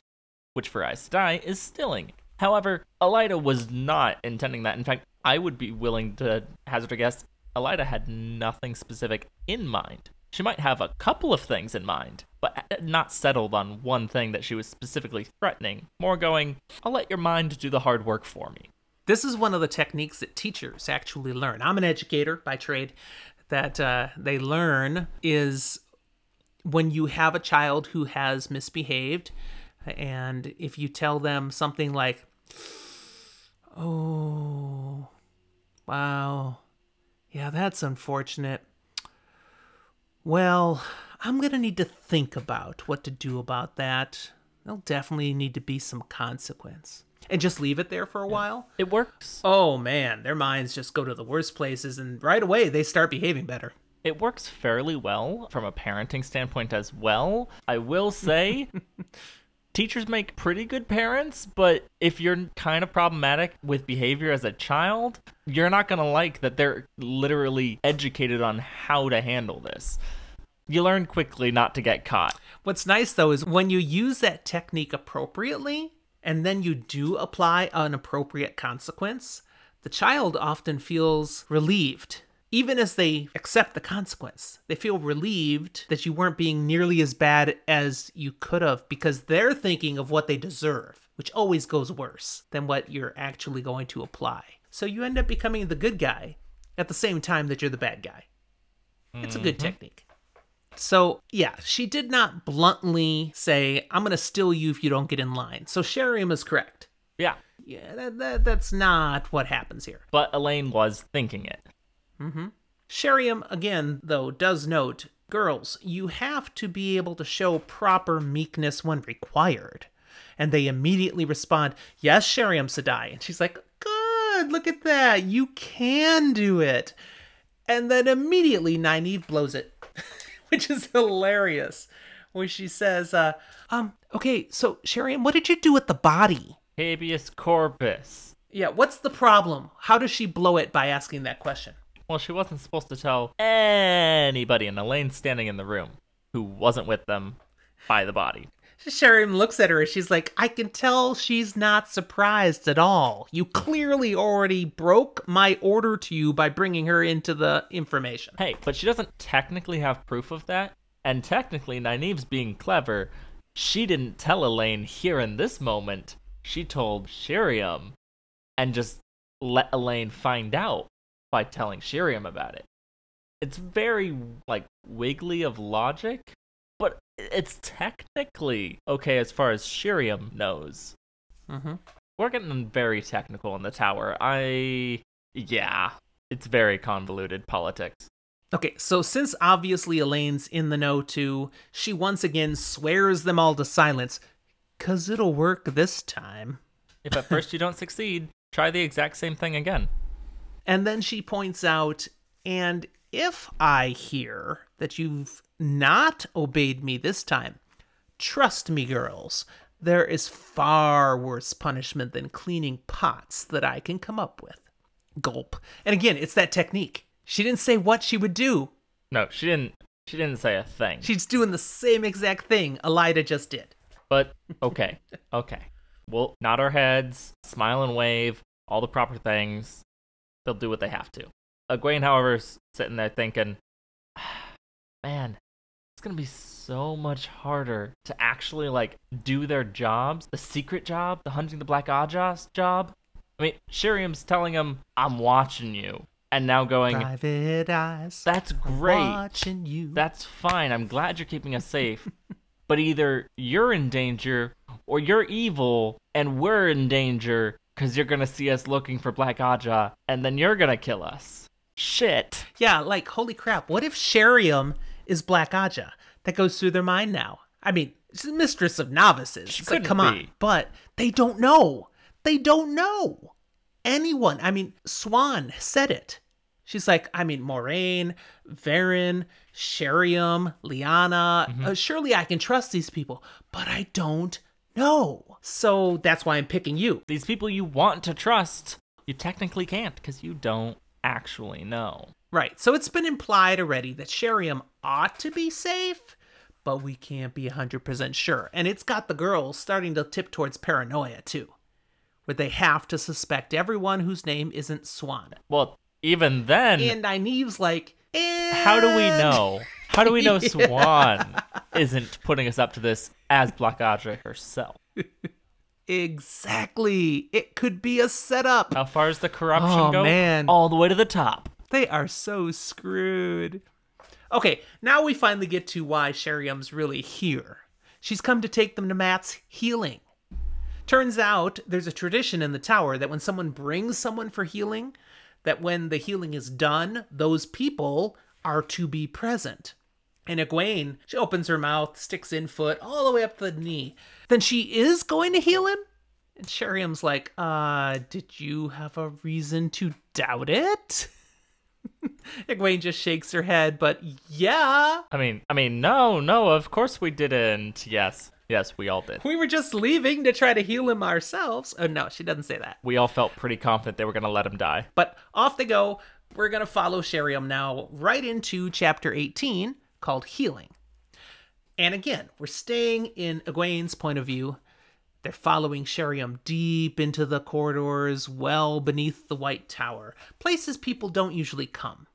which for Aes Sedai is stilling. However, Elaida was not intending that. In fact, I would be willing to hazard a guess Elaida had nothing specific in mind. She might have a couple of things in mind, but not settled on one thing that she was specifically threatening. More going, I'll let your mind do the hard work for me. This is one of the techniques that teachers actually learn. I'm an educator by trade. That uh, they learn is when you have a child who has misbehaved, and if you tell them something like, oh, wow, yeah, that's unfortunate. Well, I'm going to need to think about what to do about that. There'll definitely need to be some consequence. And just leave it there for a yeah. while. It works. Oh, man. Their minds just go to the worst places, and right away they start behaving better. It works fairly well from a parenting standpoint as well. I will say... Teachers make pretty good parents, but if you're kind of problematic with behavior as a child, you're not going to like that they're literally educated on how to handle this. You learn quickly not to get caught. What's nice, though, is when you use that technique appropriately, and then you do apply an appropriate consequence, the child often feels relieved. Even as they accept the consequence, they feel relieved that you weren't being nearly as bad as you could have, because they're thinking of what they deserve, which always goes worse than what you're actually going to apply. So you end up becoming the good guy at the same time that you're the bad guy. Mm-hmm. It's a good technique. So, yeah, she did not bluntly say, I'm going to steal you if you don't get in line. So Sheriam is correct. Yeah. Yeah, that, that, that's not what happens here. But Elaine was thinking it. Mm-hmm. Sheriam, again, though, does note, girls, you have to be able to show proper meekness when required. And they immediately respond, yes, Sheriam Sedai. And she's like, good, look at that. You can do it. And then immediately Nynaeve blows it, which is hilarious, where she says, uh, um, okay, so Sheriam, what did you do with the body? Habeas corpus. Yeah, what's the problem? How does she blow it by asking that question? Well, she wasn't supposed to tell anybody, and Elaine's standing in the room who wasn't with them by the body. Sheriam looks at her and she's like, I can tell she's not surprised at all. You clearly already broke my order to you by bringing her into the information. Hey, but she doesn't technically have proof of that. And technically, Nynaeve's being clever. She didn't tell Elaine here in this moment. She told Sheriam and just let Elaine find out by telling Sheriam about it. It's very, like, wiggly of logic, but it's technically okay as far as Sheriam knows. Mm-hmm. We're getting very technical in the tower. I... Yeah. It's very convoluted politics. Okay, so since obviously Elaine's in the know too, she once again swears them all to silence, because it'll work this time. If at first you don't succeed, try the exact same thing again. And then she points out, and if I hear that you've not obeyed me this time, trust me, girls, there is far worse punishment than cleaning pots that I can come up with. Gulp. And again, it's that technique. She didn't say what she would do. No, she didn't. She didn't say a thing. She's doing the same exact thing Elaida just did. But, okay, okay. We'll nod our heads, smile and wave, all the proper things. They'll do what they have to. Egwene, however, is sitting there thinking, man, it's going to be so much harder to actually, like, do their jobs. The secret job, the hunting the Black Ajah's job. I mean, Sheriam's telling him, I'm watching you. And now going, private eyes. That's great. I'm watching you. That's fine. I'm glad you're keeping us safe. But either you're in danger or you're evil and we're in danger. Because you're going to see us looking for Black Ajah, and then you're going to kill us. Shit. Yeah, like, holy crap. What if Sheriam is Black Ajah? That goes through their mind now. I mean, she's the mistress of novices. She it's like, come be. on. But they don't know. They don't know. Anyone. I mean, Swan said it. She's like, I mean, Moraine, Verin, Sheriam, Liana. Mm-hmm. Uh, surely I can trust these people, but I don't No. So that's why I'm picking you. These people you want to trust, you technically can't because you don't actually know. Right. So it's been implied already that Sheriam ought to be safe, but we can't be one hundred percent sure. And it's got the girls starting to tip towards paranoia too, where they have to suspect everyone whose name isn't Swan. Well, even then. And Nynaeve's like, and... how do we know? How do we know yeah. Swan isn't putting us up to this as Black Ajah herself? Exactly. It could be a setup. How far is the corruption oh, go? Oh, man. All the way to the top. They are so screwed. Okay, now we finally get to why Sheriam's really here. She's come to take them to Mat's healing. Turns out there's a tradition in the tower that when someone brings someone for healing, that when the healing is done, those people are to be present. And Egwene, she opens her mouth, sticks in foot all the way up to the knee. Then she is going to heal him? And Sheriam's like, uh, did you have a reason to doubt it? Egwene just shakes her head, but yeah. I mean, I mean, no, no, of course we didn't. Yes, yes, we all did. We were just leaving to try to heal him ourselves. Oh, no, she doesn't say that. We all felt pretty confident they were going to let him die. But off they go. We're going to follow Sheriam now right into chapter eighteen called Healing. And again, we're staying in Egwene's point of view. They're following Sheriam deep into the corridors, well beneath the White Tower, places people don't usually come.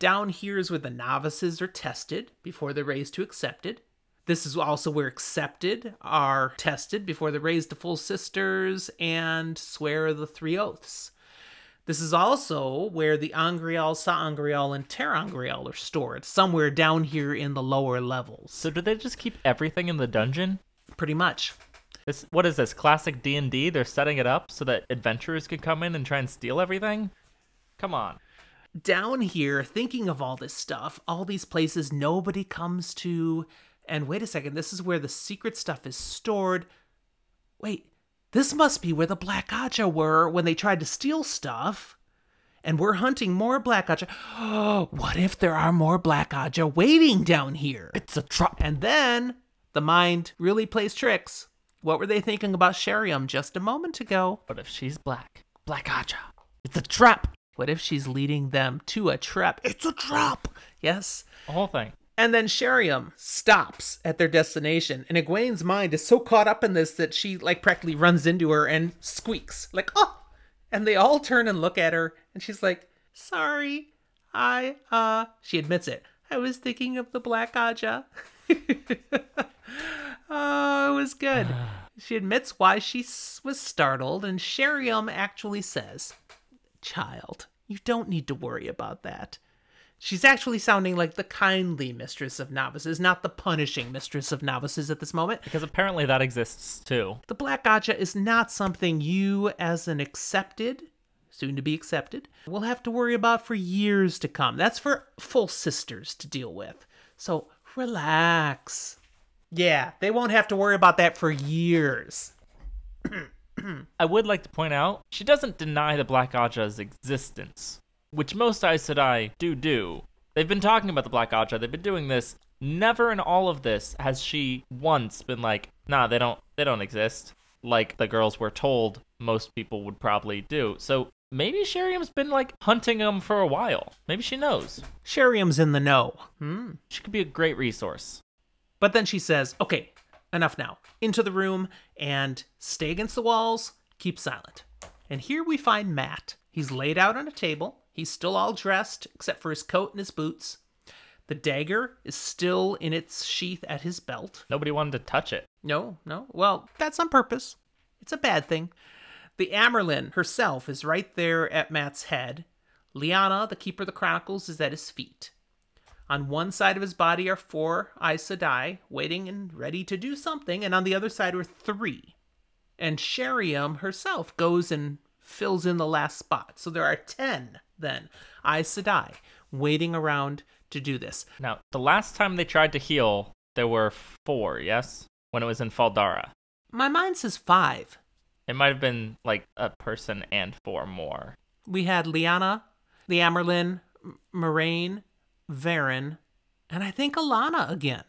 Down here is where the novices are tested before they're raised to accepted. This is also where accepted are tested before they're raised to full sisters and swear the three oaths. This is also where the Angreal, Sa'angreal, and Terangreal are stored, somewhere down here in the lower levels. So do they just keep everything in the dungeon? Pretty much. This, what is this, classic D and D? They're setting it up so that adventurers could come in and try and steal everything? Come on. Down here, thinking of all this stuff, all these places nobody comes to, and wait a second, this is where the secret stuff is stored. Wait, this must be where the Black Ajah were when they tried to steal stuff, and we're hunting more Black Ajah. Oh, what if there are more Black Ajah waiting down here? It's a trap. And then the mind really plays tricks. What were they thinking about Sheriam just a moment ago? What if she's black? Black Ajah. It's a trap. What if she's leading them to a trap? It's a trap. Yes. The whole thing. And then Sheriam stops at their destination. And Egwene's mind is so caught up in this that she like practically runs into her and squeaks. Like, oh. And they all turn and look at her. And she's like, sorry. I, uh. She admits it. I was thinking of the Black Ajah. Oh, it was good. She admits why she was startled, and Sheriam actually says, child, you don't need to worry about that. She's actually sounding like the kindly mistress of novices, not the punishing mistress of novices at this moment. Because apparently that exists too. The Black Ajah is not something you, as an accepted, soon to be accepted, will have to worry about for years to come. That's for full sisters to deal with. So relax. Yeah, they won't have to worry about that for years. I would like to point out, she doesn't deny the Black Ajah's existence, which most Aes Sedai do do. They've been talking about the Black Ajah, they've been doing this. Never in all of this has she once been like, nah, they don't, they don't exist, like the girls were told most people would probably do. So maybe Sheriam's been, like, hunting them for a while. Maybe she knows. Sheriam's in the know. Hmm. She could be a great resource. But then she says, okay, enough now. Into the room and stay against the walls. Keep silent. And here we find Mat. He's laid out on a table. He's still all dressed, except for his coat and his boots. The dagger is still in its sheath at his belt. Nobody wanted to touch it. No, no. Well, that's on purpose. It's a bad thing. The Amyrlin herself is right there at Mat's head. Liana, the Keeper of the Chronicles, is at his feet. On one side of his body are four Aes Sedai, waiting and ready to do something, and on the other side are three. And Sheriam herself goes and fills in the last spot. So there are ten, then, Aes Sedai, waiting around to do this. Now, the last time they tried to heal, there were four, yes? When it was in Faldara. My mind says five. It might have been, like, a person and four more. We had Liana, the Amyrlin, Moraine, Verin, and I think Alana again.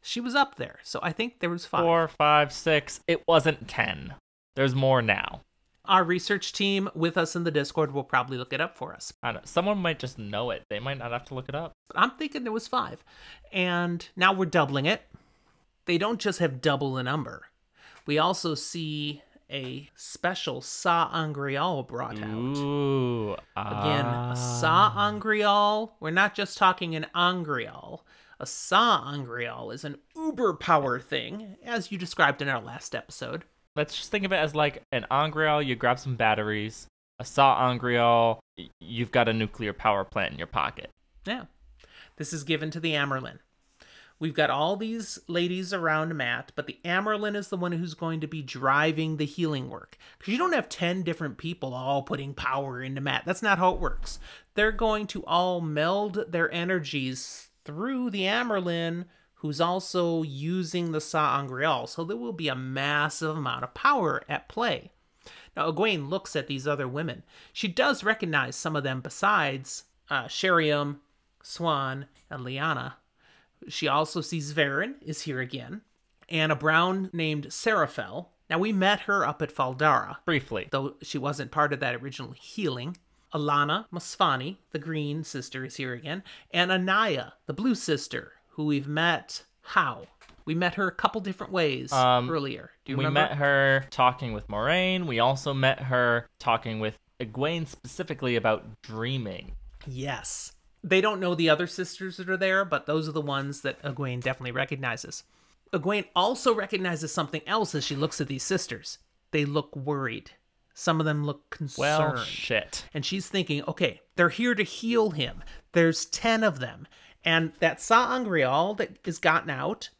She was up there, so I think there was five. Four, five, six. It wasn't ten. There's more now. Our research team with us in the Discord will probably look it up for us. I don't know. Someone might just know it. They might not have to look it up. But I'm thinking there was five, and now we're doubling it. They don't just have double the number. We also see a special Sa'angreal brought out. Ooh, uh... Again, a Sa'angreal. We're not just talking an Angreal. A Sa'angreal is an uber power thing, as you described in our last episode. Let's just think of it as like an Angreal, you grab some batteries. A Sa'angreal, you've got a nuclear power plant in your pocket. Yeah. This is given to the Amyrlin. We've got all these ladies around Mat, but the Amyrlin is the one who's going to be driving the healing work. Because you don't have ten different people all putting power into Mat. That's not how it works. They're going to all meld their energies through the Amyrlin, who's also using the Sa'angreal, so there will be a massive amount of power at play. Now, Egwene looks at these other women. She does recognize some of them besides uh, Sheriam, Swan, and Liana. She also sees Verin is here again, and a brown named Seraphel. Now, we met her up at Faldara. Briefly. Though she wasn't part of that original healing. Alana Masfani, the green sister, is here again. And Anaiya, the blue sister, who we've met how? We met her a couple different ways um, earlier. Do you we remember? We met her talking with Moraine. We also met her talking with Egwene specifically about dreaming. Yes. They don't know the other sisters that are there, but those are the ones that Egwene definitely recognizes. Egwene also recognizes something else as she looks at these sisters. They look worried. Some of them look concerned. Well, shit. And she's thinking, okay, they're here to heal him. There's ten of them. And that Sa'angreal that is gotten out,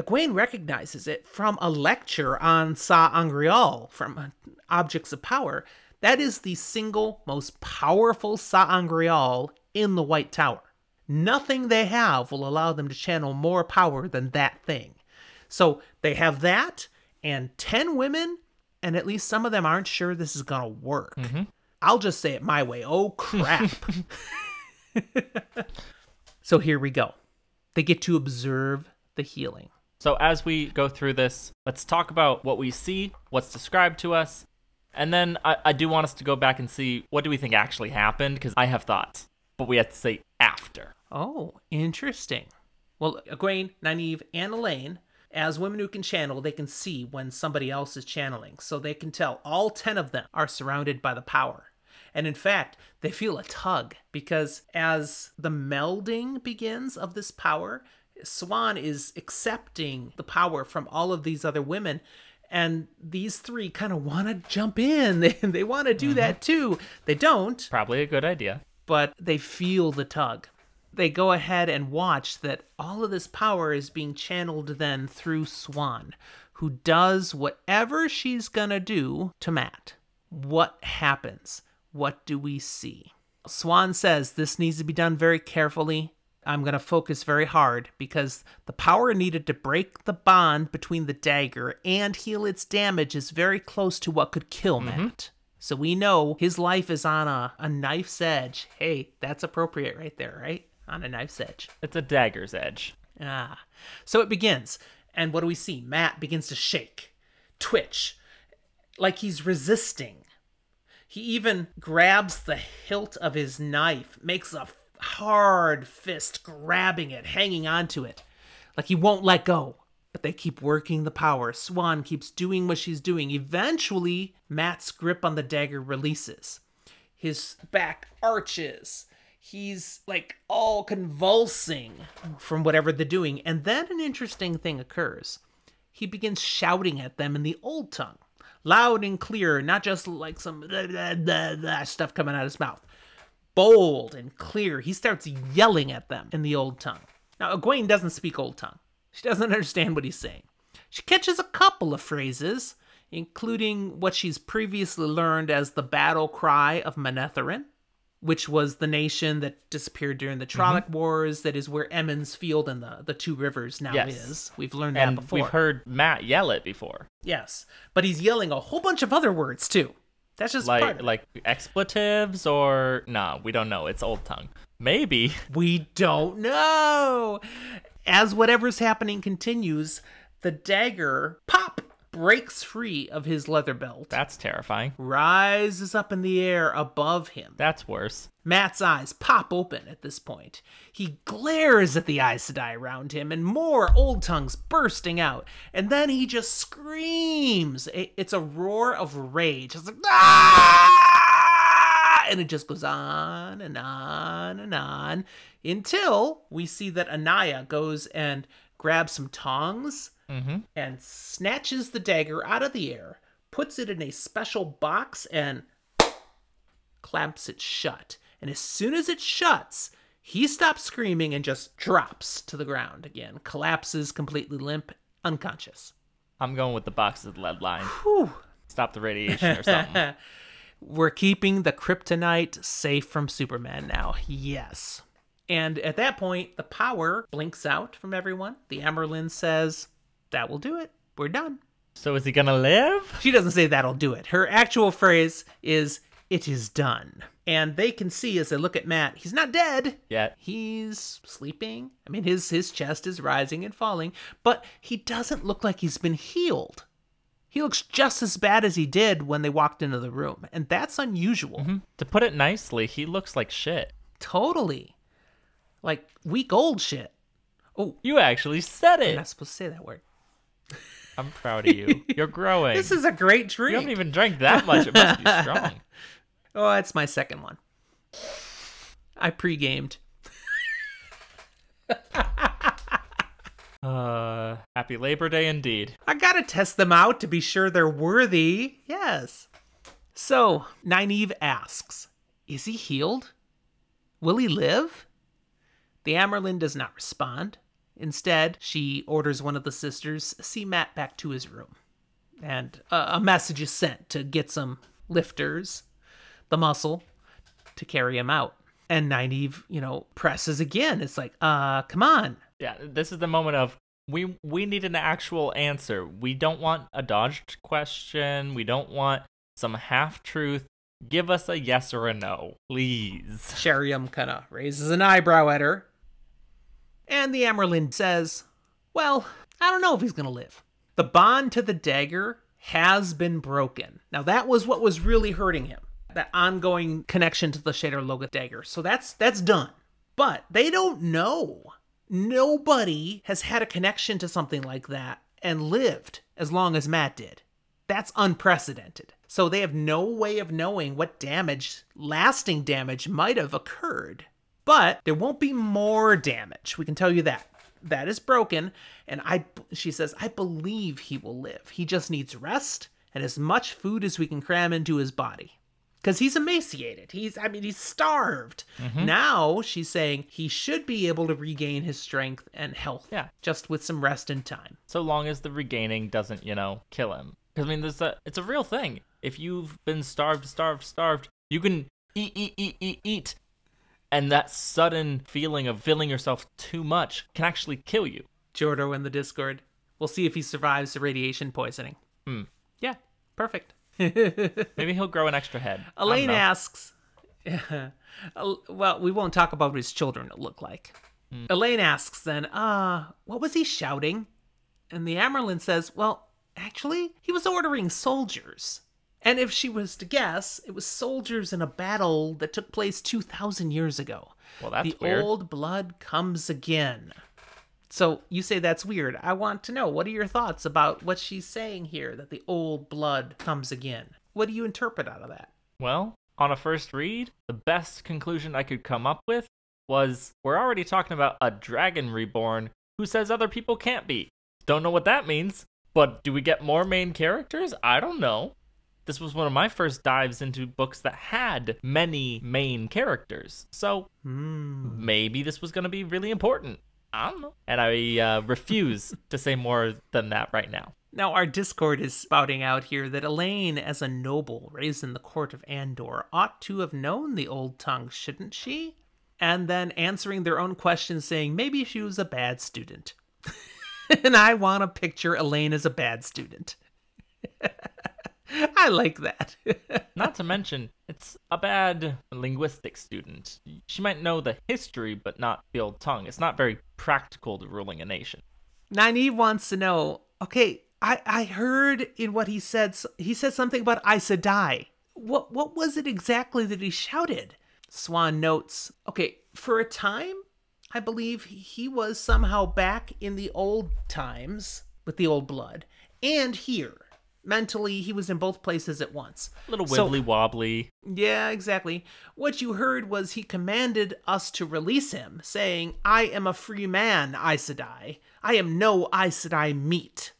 Egwene recognizes it from a lecture on Sa'angreal, from Objects of Power. That is the single most powerful Sa'angreal in the White Tower. Nothing they have will allow them to channel more power than that thing. So they have that and ten women, and at least some of them aren't sure this is going to work. Mm-hmm. I'll just say it my way. Oh, crap. So here we go. They get to observe the healing. So as we go through this, let's talk about what we see, what's described to us. And then I, I do want us to go back and see what do we think actually happened, because I have thoughts, but we have to say after. Oh, interesting. Well, Egwene, Nynaeve, and Elaine, as women who can channel, they can see when somebody else is channeling. So they can tell all ten of them are surrounded by the power. And in fact, they feel a tug, because as the melding begins of this power, Swan is accepting the power from all of these other women. And these three kind of want to jump in. They, they want to do mm-hmm. that too. They don't. Probably a good idea. But they feel the tug. They go ahead and watch that all of this power is being channeled then through Swan, who does whatever she's going to do to Mat. What happens? What do we see? Swan says this needs to be done very carefully. I'm going to focus very hard because the power needed to break the bond between the dagger and heal its damage is very close to what could kill mm-hmm. Mat. So we know his life is on a, a knife's edge. Hey, that's appropriate right there, right? On a knife's edge. It's a dagger's edge. Ah. So it begins. And what do we see? Mat begins to shake, twitch, like he's resisting. He even grabs the hilt of his knife, makes a hard fist, grabbing it, hanging onto it, like he won't let go. But they keep working the power. Swan keeps doing what she's doing. Eventually, Mat's grip on the dagger releases. His back arches. He's like all convulsing from whatever they're doing. And then an interesting thing occurs. He begins shouting at them in the Old Tongue. Loud and clear, not just like some blah, blah, blah, blah stuff coming out of his mouth. Bold and clear. He starts yelling at them in the Old Tongue. Now, Egwene doesn't speak Old Tongue. She doesn't understand what he's saying. She catches a couple of phrases, including what she's previously learned as the battle cry of Manetherin, which was the nation that disappeared during the Trolloc mm-hmm. Wars, that is where Emmons Field and the, the Two Rivers now yes. is. We've learned and that before. We've heard Mat yell it before. Yes, but he's yelling a whole bunch of other words, too. That's just like, part of it. Like expletives or... Nah, we don't know. It's Old Tongue. Maybe. We don't know. As whatever's happening continues, the dagger, pop, breaks free of his leather belt. That's terrifying. Rises up in the air above him. That's worse. Mat's eyes pop open at this point. He glares at the Aes Sedai around him, and more Old Tongues bursting out. And then he just screams. It's a roar of rage. It's like, ah! And it just goes on and on and on. Until we see that Anaiya goes and grabs some tongs mm-hmm. and snatches the dagger out of the air, puts it in a special box, and clamps it shut. And as soon as it shuts, he stops screaming and just drops to the ground again, collapses completely limp, unconscious. I'm going with the box of lead line. Whew. Stop the radiation or something. We're keeping the kryptonite safe from Superman now. Yes. And at that point, the power blinks out from everyone. The Amyrlin says, that will do it. We're done. So is he going to live? She doesn't say that'll do it. Her actual phrase is, it is done. And they can see as they look at Mat, he's not dead yet. He's sleeping. I mean, his, his chest is rising and falling, but he doesn't look like he's been healed. He looks just as bad as he did when they walked into the room. And that's unusual. Mm-hmm. To put it nicely, he looks like shit. Totally. Like week old shit. Oh, you actually said it. I'm not supposed to say that word. I'm proud of you. You're growing. This is a great drink. You haven't even drank that much. It must be strong. Oh, that's my second one. I pre-gamed. uh, happy Labor Day indeed. I gotta test them out to be sure they're worthy. Yes. So, Nynaeve asks, is he healed? Will he live? The Amyrlin does not respond. Instead, she orders one of the sisters, see Mat back to his room. And a, a message is sent to get some lifters, the muscle, to carry him out. And Nynaeve, you know, presses again. It's like, uh, come on. Yeah, this is the moment of, we we need an actual answer. We don't want a dodged question. We don't want some half-truth. Give us a yes or a no, please. Sheriam kind of raises an eyebrow at her. And the Amyrlin says, well, I don't know if he's going to live. The bond to the dagger has been broken. Now, that was what was really hurting him, that ongoing connection to the Shadar Logoth dagger. So that's that's done. But they don't know. Nobody has had a connection to something like that and lived as long as Mat did. That's unprecedented. So they have no way of knowing what damage, lasting damage, might have occurred. But there won't be more damage. We can tell you that. That is broken. And I, she says, I believe he will live. He just needs rest and as much food as we can cram into his body. Because he's emaciated. He's, I mean, he's starved. Mm-hmm. Now she's saying he should be able to regain his strength and health. Yeah. Just with some rest and time. So long as the regaining doesn't, you know, kill him. Because, I mean, there's a, it's a real thing. If you've been starved, starved, starved, you can eat, eat, eat, eat, eat. And that sudden feeling of filling yourself too much can actually kill you. Jordo in the Discord. We'll see if he survives the radiation poisoning. Hmm. Yeah, perfect. Maybe he'll grow an extra head. Elaine asks, well, we won't talk about what his children look like. Mm. Elaine asks then, uh, what was he shouting? And the Amyrlin says, well, actually, he was ordering soldiers. And if she was to guess, it was soldiers in a battle that took place two thousand years ago. Well, that's weird. The old blood comes again. So you say that's weird. I want to know, what are your thoughts about what she's saying here, that the old blood comes again? What do you interpret out of that? Well, on a first read, the best conclusion I could come up with was, we're already talking about a dragon reborn who says other people can't be. Don't know what that means, but do we get more main characters? I don't know. This was one of my first dives into books that had many main characters. So mm. maybe this was going to be really important. I don't know. And I uh, refuse to say more than that right now. Now, our Discord is spouting out here that Elaine, as a noble raised in the court of Andor, ought to have known the Old Tongue, shouldn't she? And then answering their own questions, saying maybe she was a bad student. And I want to picture Elaine as a bad student. I like that. Not to mention, it's a bad linguistic student. She might know the history, but not the Old Tongue. It's not very practical to ruling a nation. Nynaeve wants to know, okay, I, I heard in what he said, he said something about Aes Sedai. What, what was it exactly that he shouted? Swan notes, okay, for a time, I believe he was somehow back in the old times with the old blood and here. Mentally, he was in both places at once. A little wibbly-wobbly. So, yeah, exactly. What you heard was he commanded us to release him, saying, I am a free man, Aes Sedai. I am no Aes Sedai meat.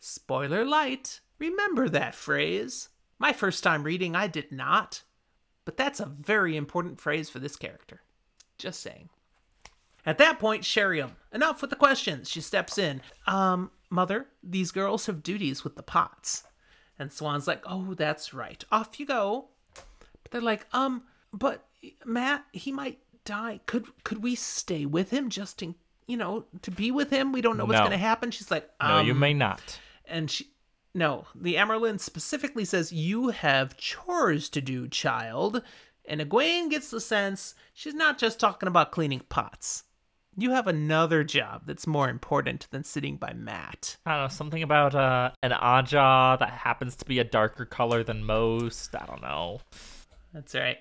Spoiler light, remember that phrase. My first time reading, I did not. But that's a very important phrase for this character. Just saying. At that point, Sheriam, enough with the questions. She steps in. Um, Mother, these girls have duties with the pots. And Swan's like, oh, that's right. Off you go. But they're like, um, but Mat, he might die. Could could we stay with him just in, you know, to be with him? We don't know what's no. going to happen. She's like, um, no, you may not. And she, no, the Amyrlin specifically says, you have chores to do, child. And Egwene gets the sense she's not just talking about cleaning pots. You have another job that's more important than sitting by Mat. I don't know, something about uh, an Ajah that happens to be a darker color than most. I don't know. That's right.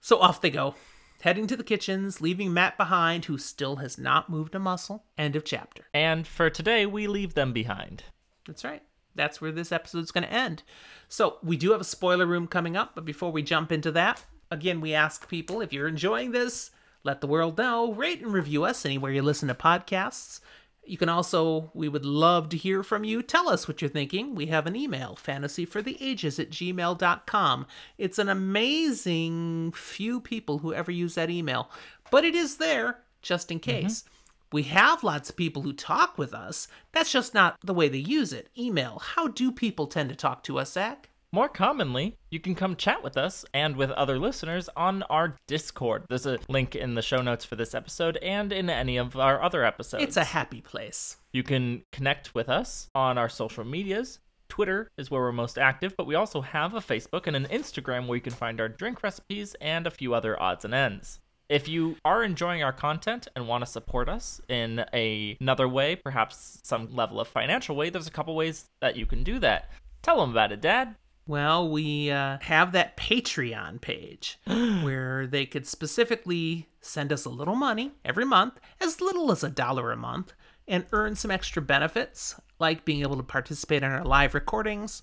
So off they go, heading to the kitchens, leaving Mat behind, who still has not moved a muscle. End of chapter. And for today, we leave them behind. That's right. That's where this episode's going to end. So we do have a spoiler room coming up, but before we jump into that, again, we ask people, if you're enjoying this, let the world know, rate and review us anywhere you listen to podcasts. You can also, we would love to hear from you. Tell us what you're thinking. We have an email, fantasyfortheages at gmail dot com. It's an amazing few people who ever use that email, but it is there just in case. Mm-hmm. We have lots of people who talk with us. That's just not the way they use it. Email. How do people tend to talk to us, Zach? More commonly, you can come chat with us and with other listeners on our Discord. There's a link in the show notes for this episode and in any of our other episodes. It's a happy place. You can connect with us on our social medias. Twitter is where we're most active, but we also have a Facebook and an Instagram where you can find our drink recipes and a few other odds and ends. If you are enjoying our content and want to support us in a, another way, perhaps some level of financial way, there's a couple ways that you can do that. Tell them about it, Dad. Well, we uh, have that Patreon page where they could specifically send us a little money every month, as little as a dollar a month, and earn some extra benefits, like being able to participate in our live recordings.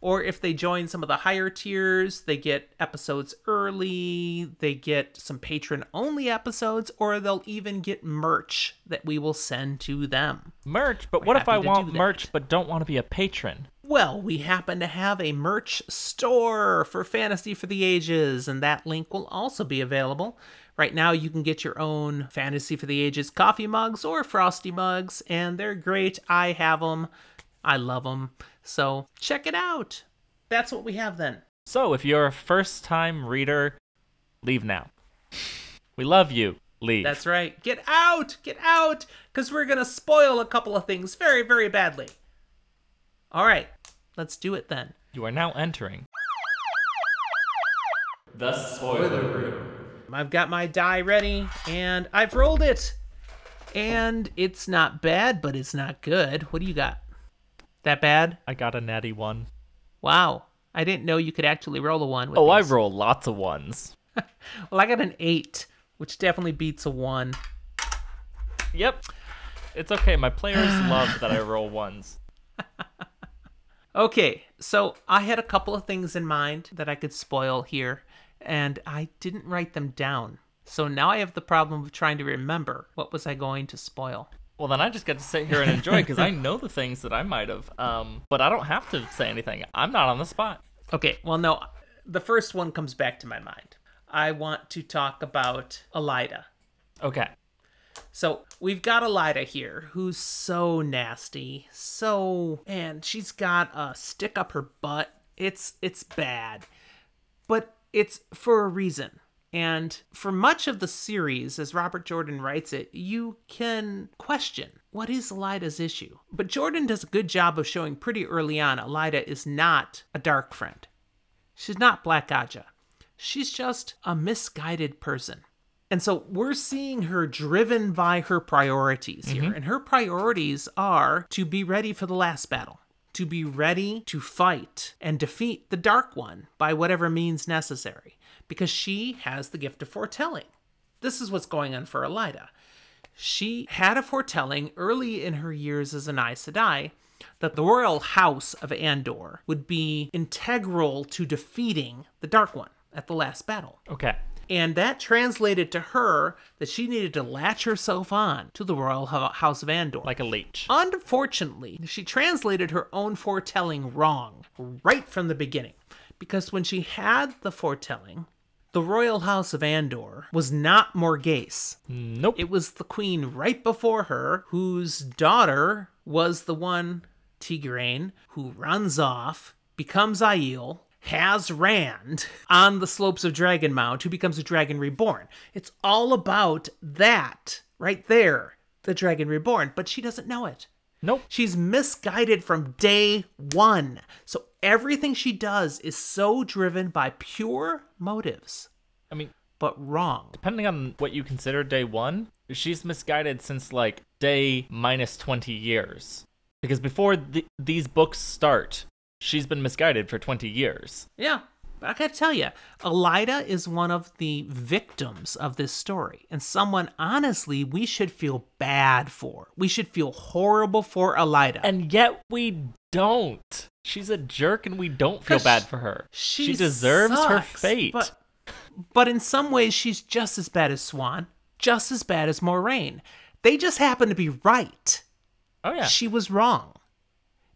Or if they join some of the higher tiers, they get episodes early, they get some patron-only episodes, or they'll even get merch that we will send to them. Merch? But We're what if I want merch but don't want to be a patron? Well, we happen to have a merch store for Fantasy for the Ages, and that link will also be available. Right now, you can get your own Fantasy for the Ages coffee mugs or frosty mugs, and they're great. I have them. I love them. So check it out. That's what we have then. So if you're a first-time reader, leave now. We love you. Leave. That's right. Get out. Get out. Because we're going to spoil a couple of things very, very badly. All right. Let's do it then. You are now entering the spoiler room. I've got my die ready, and I've rolled it. And it's not bad, but it's not good. What do you got? That bad? I got a natty one. Wow. I didn't know you could actually roll a one. With oh, these. I roll lots of ones. Well, I got an eight, which definitely beats a one. Yep. It's okay. My players love that I roll ones. Okay, so I had a couple of things in mind that I could spoil here, and I didn't write them down. So now I have the problem of trying to remember what was I going to spoil. Well, then I just get to sit here and enjoy because I know the things that I might have, um, but I don't have to say anything. I'm not on the spot. Okay, well, no, the first one comes back to my mind. I want to talk about Elaida. Okay. So we've got Elaida here, who's so nasty, so, and she's got a stick up her butt. It's, it's bad, but it's for a reason. And for much of the series, as Robert Jordan writes it, you can question, what is Elaida's issue? But Jordan does a good job of showing pretty early on Elaida is not a dark friend. She's not Black Ajah. She's just a misguided person. And so we're seeing her driven by her priorities here. Mm-hmm. And her priorities are to be ready for the last battle, to be ready to fight and defeat the Dark One by whatever means necessary. Because she has the gift of foretelling. This is what's going on for Elaida. She had a foretelling early in her years as an Aes Sedai that the royal house of Andor would be integral to defeating the Dark One at the last battle. Okay. And that translated to her that she needed to latch herself on to the royal house of Andor. Like a leech. Unfortunately, she translated her own foretelling wrong right from the beginning. Because when she had the foretelling, the royal house of Andor was not Morgase. Nope. It was the queen right before her, whose daughter was the one, Tigraine, who runs off, becomes Aiel, has Rand on the slopes of Dragonmount, who becomes a Dragon Reborn. It's all about that right there, the Dragon Reborn, but she doesn't know it. Nope. She's misguided from day one. So everything she does is so driven by pure motives. I mean, but wrong. Depending on what you consider day one, she's misguided since like day minus twenty years. Because before the, these books start, she's been misguided for twenty years. Yeah. But I gotta tell you, Elaida is one of the victims of this story, and someone, honestly, we should feel bad for. We should feel horrible for Elaida. And yet we don't. She's a jerk, and we don't feel bad for her. She, she deserves sucks, her fate. But, but in some ways, she's just as bad as Swan, just as bad as Moraine. They just happen to be right. Oh, yeah. She was wrong.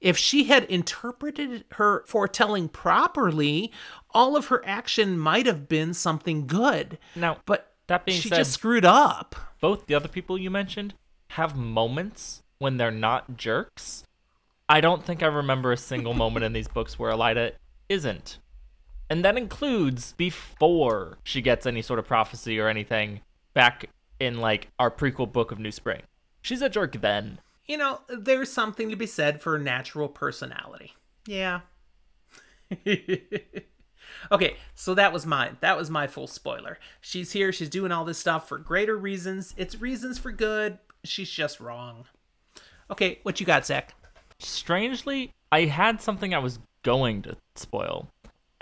If she had interpreted her foretelling properly, all of her action might have been something good. Now, but that being she said, just screwed up. Both the other people you mentioned have moments when they're not jerks. I don't think I remember a single moment in these books where Elaida isn't. And that includes before she gets any sort of prophecy or anything back in, like, our prequel book of New Spring. She's a jerk then. You know, there's something to be said for natural personality. Yeah. Okay, so that was mine. That was my full spoiler. She's here. She's doing all this stuff for greater reasons. It's reasons for good. She's just wrong. Okay, what you got, Zach? Strangely, I had something I was going to spoil,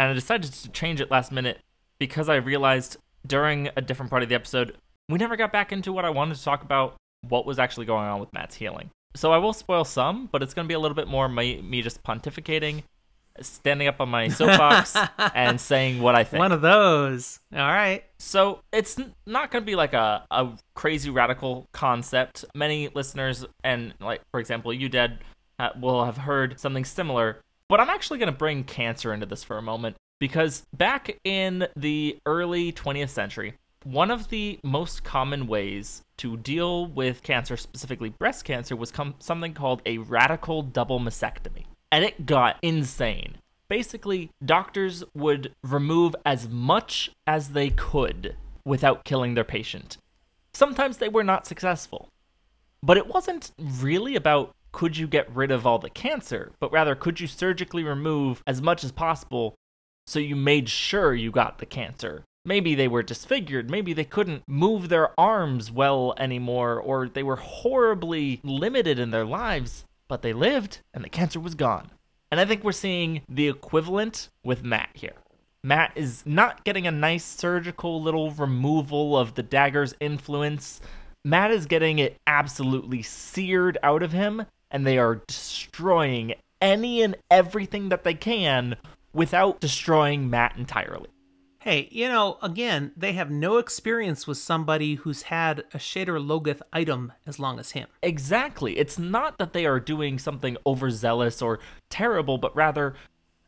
and I decided to change it last minute because I realized during a different part of the episode, we never got back into what I wanted to talk about, what was actually going on with Mat's healing. So I will spoil some, but it's going to be a little bit more my, me just pontificating, standing up on my soapbox and saying what I think. One of those. All right. So it's not going to be like a, a crazy radical concept. Many listeners, and like for example, you, Dad, uh, will have heard something similar. But I'm actually going to bring cancer into this for a moment, because back in the early twentieth century, one of the most common ways to deal with cancer, specifically breast cancer, was com- something called a radical double mastectomy. And it got insane. Basically, doctors would remove as much as they could without killing their patient. Sometimes they were not successful. But it wasn't really about could you get rid of all the cancer, but rather could you surgically remove as much as possible so you made sure you got the cancer. Maybe they were disfigured, maybe they couldn't move their arms well anymore, or they were horribly limited in their lives, but they lived, and the cancer was gone. And I think we're seeing the equivalent with Matt here. Matt is not getting a nice surgical little removal of the dagger's influence. Matt is getting it absolutely seared out of him, and they are destroying any and everything that they can without destroying Matt entirely. Hey, you know, again, they have no experience with somebody who's had a Shadar Logoth item as long as him. Exactly. It's not that they are doing something overzealous or terrible, but rather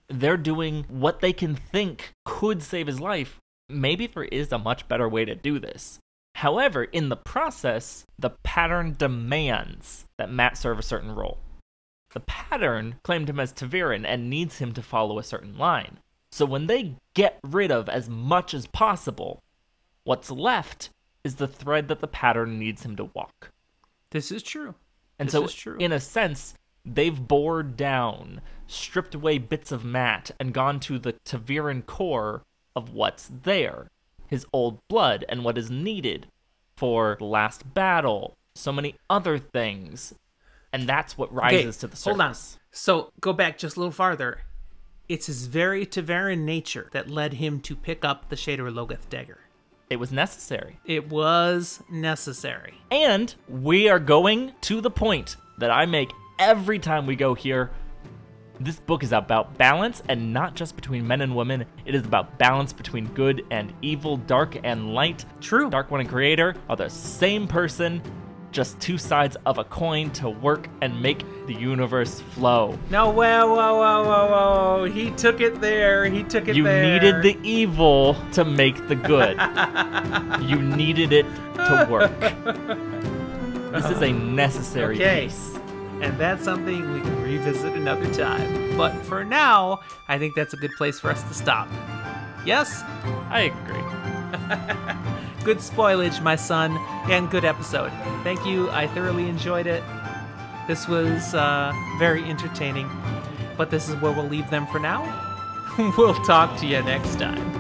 they're doing what they can think could save his life. Maybe there is a much better way to do this. However, in the process, the pattern demands that Matt serve a certain role. The pattern claimed him as Taviran and needs him to follow a certain line. So when they get rid of as much as possible, what's left is the thread that the pattern needs him to walk. This is true. And this so, is true. In a sense, they've bored down, stripped away bits of Matt, and gone to the Taviran core of what's there. His old blood and what is needed for the last battle, so many other things. And that's what rises okay, to the surface. Hold on. So go back just a little farther. It's his very Taviran nature that led him to pick up the Shadar Logoth dagger. It was necessary. It was necessary. And we are going to the point that I make every time we go here. This book is about balance, and not just between men and women. It is about balance between good and evil, dark and light. True. Dark One and Creator are the same person. Just two sides of a coin to work and make the universe flow. No, whoa, whoa, whoa, whoa, whoa. He took it there. He took it you there. You needed the evil to make the good. You needed it to work. This is a necessary okay. piece. and that's something we can revisit another time. But for now, I think that's a good place for us to stop. Yes? I agree. Good spoilage, my son, and good episode. Thank you. I thoroughly enjoyed it. This was uh, very entertaining, but this is where we'll leave them for now. We'll talk to you next time.